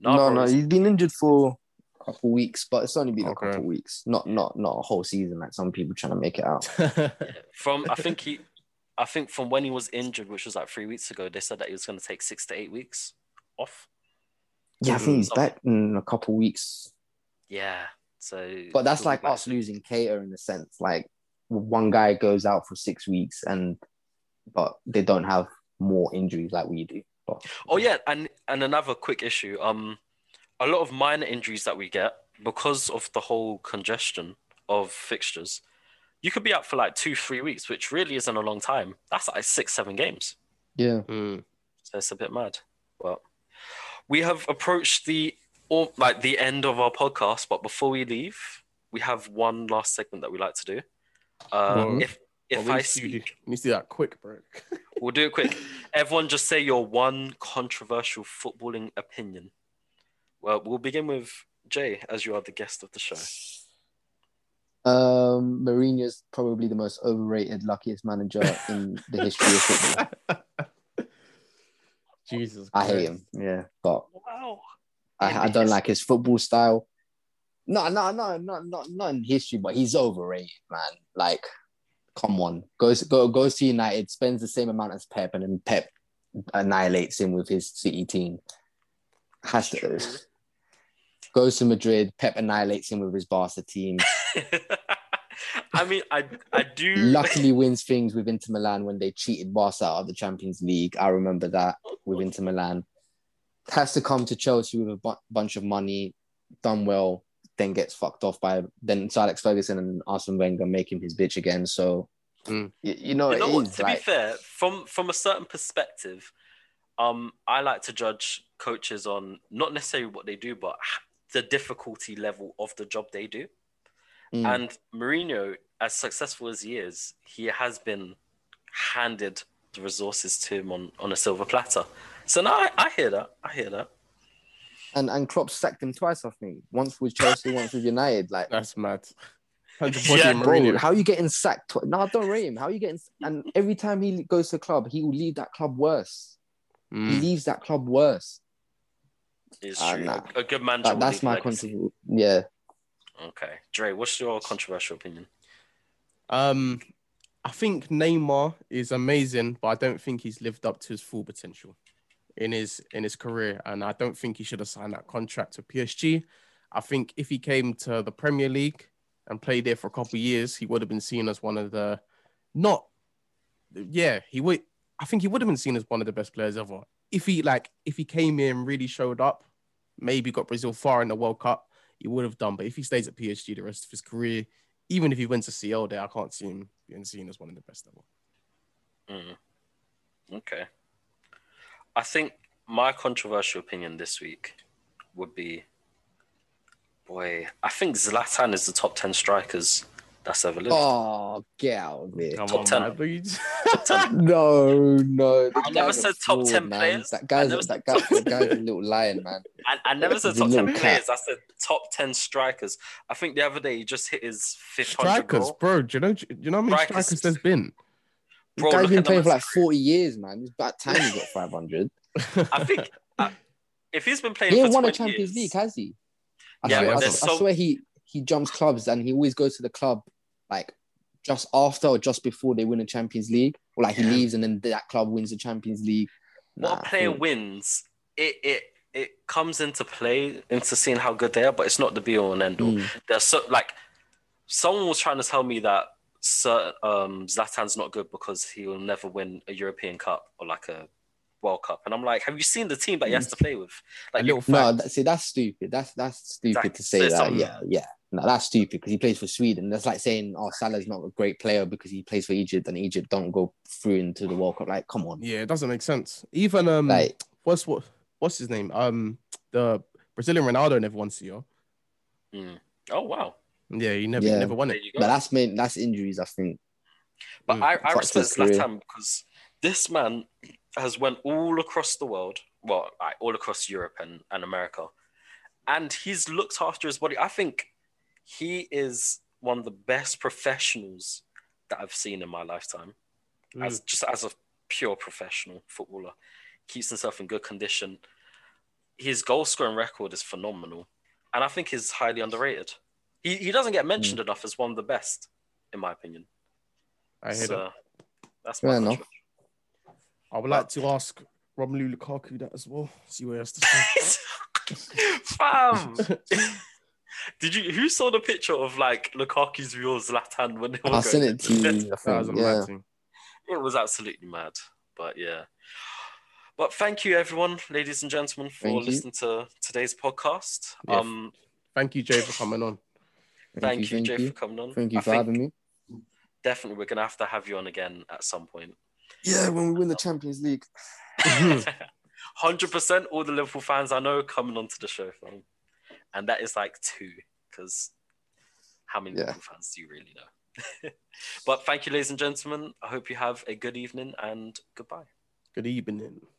No, no, no, he's been injured for a couple of weeks, but it's only been okay. a couple of weeks, not not not a whole season like some people trying to make it out. yeah. From I think he, I think from when he was injured, which was like three weeks ago, they said that he was going to take six to eight weeks off. Yeah, I think he's something. back in a couple of weeks. Yeah, so but that's like us back. losing Keita in a sense. Like one guy goes out for six weeks, and but they don't have more injuries like we do. Oh yeah, and, and another quick issue. Um, a lot of minor injuries that we get because of the whole congestion of fixtures, you could be out for like two, three weeks, which really isn't a long time. That's like six, seven games. Yeah, mm. So it's a bit mad. Well, we have approached the or like the end of our podcast, but before we leave, we have one last segment that we like to do. Uh, mm. If if well, I see, let me see that quick, bro. We'll do it quick. Everyone just say your one controversial footballing opinion. Well, we'll begin with Jay, as you are the guest of the show. Um, Mourinho's probably the most overrated, luckiest manager in the history of football. Jesus Christ. I hate him, yeah. But wow. I, I don't like his football style. No, no, no, no, no, not in history, but he's overrated, man. Like... Come on, goes go goes to United, spends the same amount as Pep, and then Pep annihilates him with his City team. Has to goes to Madrid, Pep annihilates him with his Barca team. I mean, I I do luckily wins things with Inter Milan when they cheated Barca out of the Champions League. I remember that with Inter Milan. Has to come to Chelsea with a bu- bunch of money, done well. Then gets fucked off by then Sir Alex Ferguson and Arsene Wenger make him his bitch again. So mm. you, you know, you know it what, is, to like... be fair, from from a certain perspective, um, I like to judge coaches on not necessarily what they do, but the difficulty level of the job they do. Mm. And Mourinho, as successful as he is, he has been handed the resources to him on, on a silver platter. So now I, I hear that. I hear that. And and Klopp sacked him twice, I think. Once with Chelsea, once with United. Like that's mad. Yeah, bro, how are you getting sacked? Tw- no, I don't rate him. How are you getting? And every time he goes to a club, he will leave that club worse. Mm. He leaves that club worse. It's uh, true. Nah. A good man. That, that's my controversial. Yeah. Okay, Dre, what's your controversial opinion? Um, I think Neymar is amazing, but I don't think he's lived up to his full potential in his in his career, and I don't think he should have signed that contract to P S G. I think if he came to the Premier League and played there for a couple of years, he would have been seen as one of the not. Yeah, he would. I think he would have been seen as one of the best players ever. If he like, if he came in, really showed up, maybe got Brazil far in the World Cup, he would have done. But if he stays at P S G the rest of his career, even if he went to C L there, I can't see him being seen as one of the best ever. Mm. Okay. I think my controversial opinion this week would be, boy, I think Zlatan is the top ten strikers that's ever lived. Oh, get out of here. Top, on, ten. Top ten. No, no. I never said top fraud, ten man. Players. That guy's, never... that, guy's, that guy's a little lion, man. I, I never said top ten cat. Players. I said top ten strikers. I think the other day he just hit his fifth strikers, goal. Bro. Do you know, do you know how many strikers, strikers there's been? Bro, this guy's been playing for like forty years, man. It's about time he got five hundred. I think uh, if he's been playing he for twenty years... He won a Champions League, has he? I, yeah, swear, I, so... I swear he he jumps clubs and he always goes to the club like just after or just before they win a Champions League. Or like he yeah. leaves and then that club wins the Champions League. Nah, what a player wins, it, it it comes into play, into seeing how good they are, but it's not the be all and end all. Mm. There's so like someone was trying to tell me that certain, um, Zlatan's not good because he will never win a European Cup or like a World Cup, and I'm like, have you seen the team that he has to play with? Like, little no, that, see, that's stupid. That's that's stupid that, to say that. Yeah, yeah, no, that's stupid because he plays for Sweden. That's like saying, oh, Salah's not a great player because he plays for Egypt, and Egypt don't go through into the World Cup. Like, come on. Yeah, it doesn't make sense. Even um, like, what's what what's his name? Um, the Brazilian Ronaldo never won C L. Mm. Oh wow. Yeah, he never yeah. he never won it. But that's main, that's injuries, I think. But mm. I, I respect Zlatan because this man has went all across the world, well, all across Europe and, and America, and he's looked after his body. I think he is one of the best professionals that I've seen in my lifetime, mm. as just as a pure professional footballer. Keeps himself in good condition. His goal-scoring record is phenomenal, and I think he's highly underrated. He he doesn't get mentioned mm. enough as one of the best, in my opinion. I hear so, that. That's my opinion. I would like to ask Romelu Lukaku that as well. See what he has to say. Fam! Did you? Who saw the picture of like Lukaku's view of Zlatan when they were I sent it to you. That was yeah. It was absolutely mad, but yeah. But thank you, everyone, ladies and gentlemen, for thank listening you. to today's podcast. Yeah. Um, thank you, Jay, for coming on. Thank, thank you, Jay, you. for coming on. Thank you I for having me. Definitely, we're gonna have to have you on again at some point. Yeah, when we win the Champions League. one hundred percent all the Liverpool fans I know coming onto the show. Fam. And that is like two, because how many yeah. Liverpool fans do you really know? But thank you, ladies and gentlemen. I hope you have a good evening and goodbye. Good evening.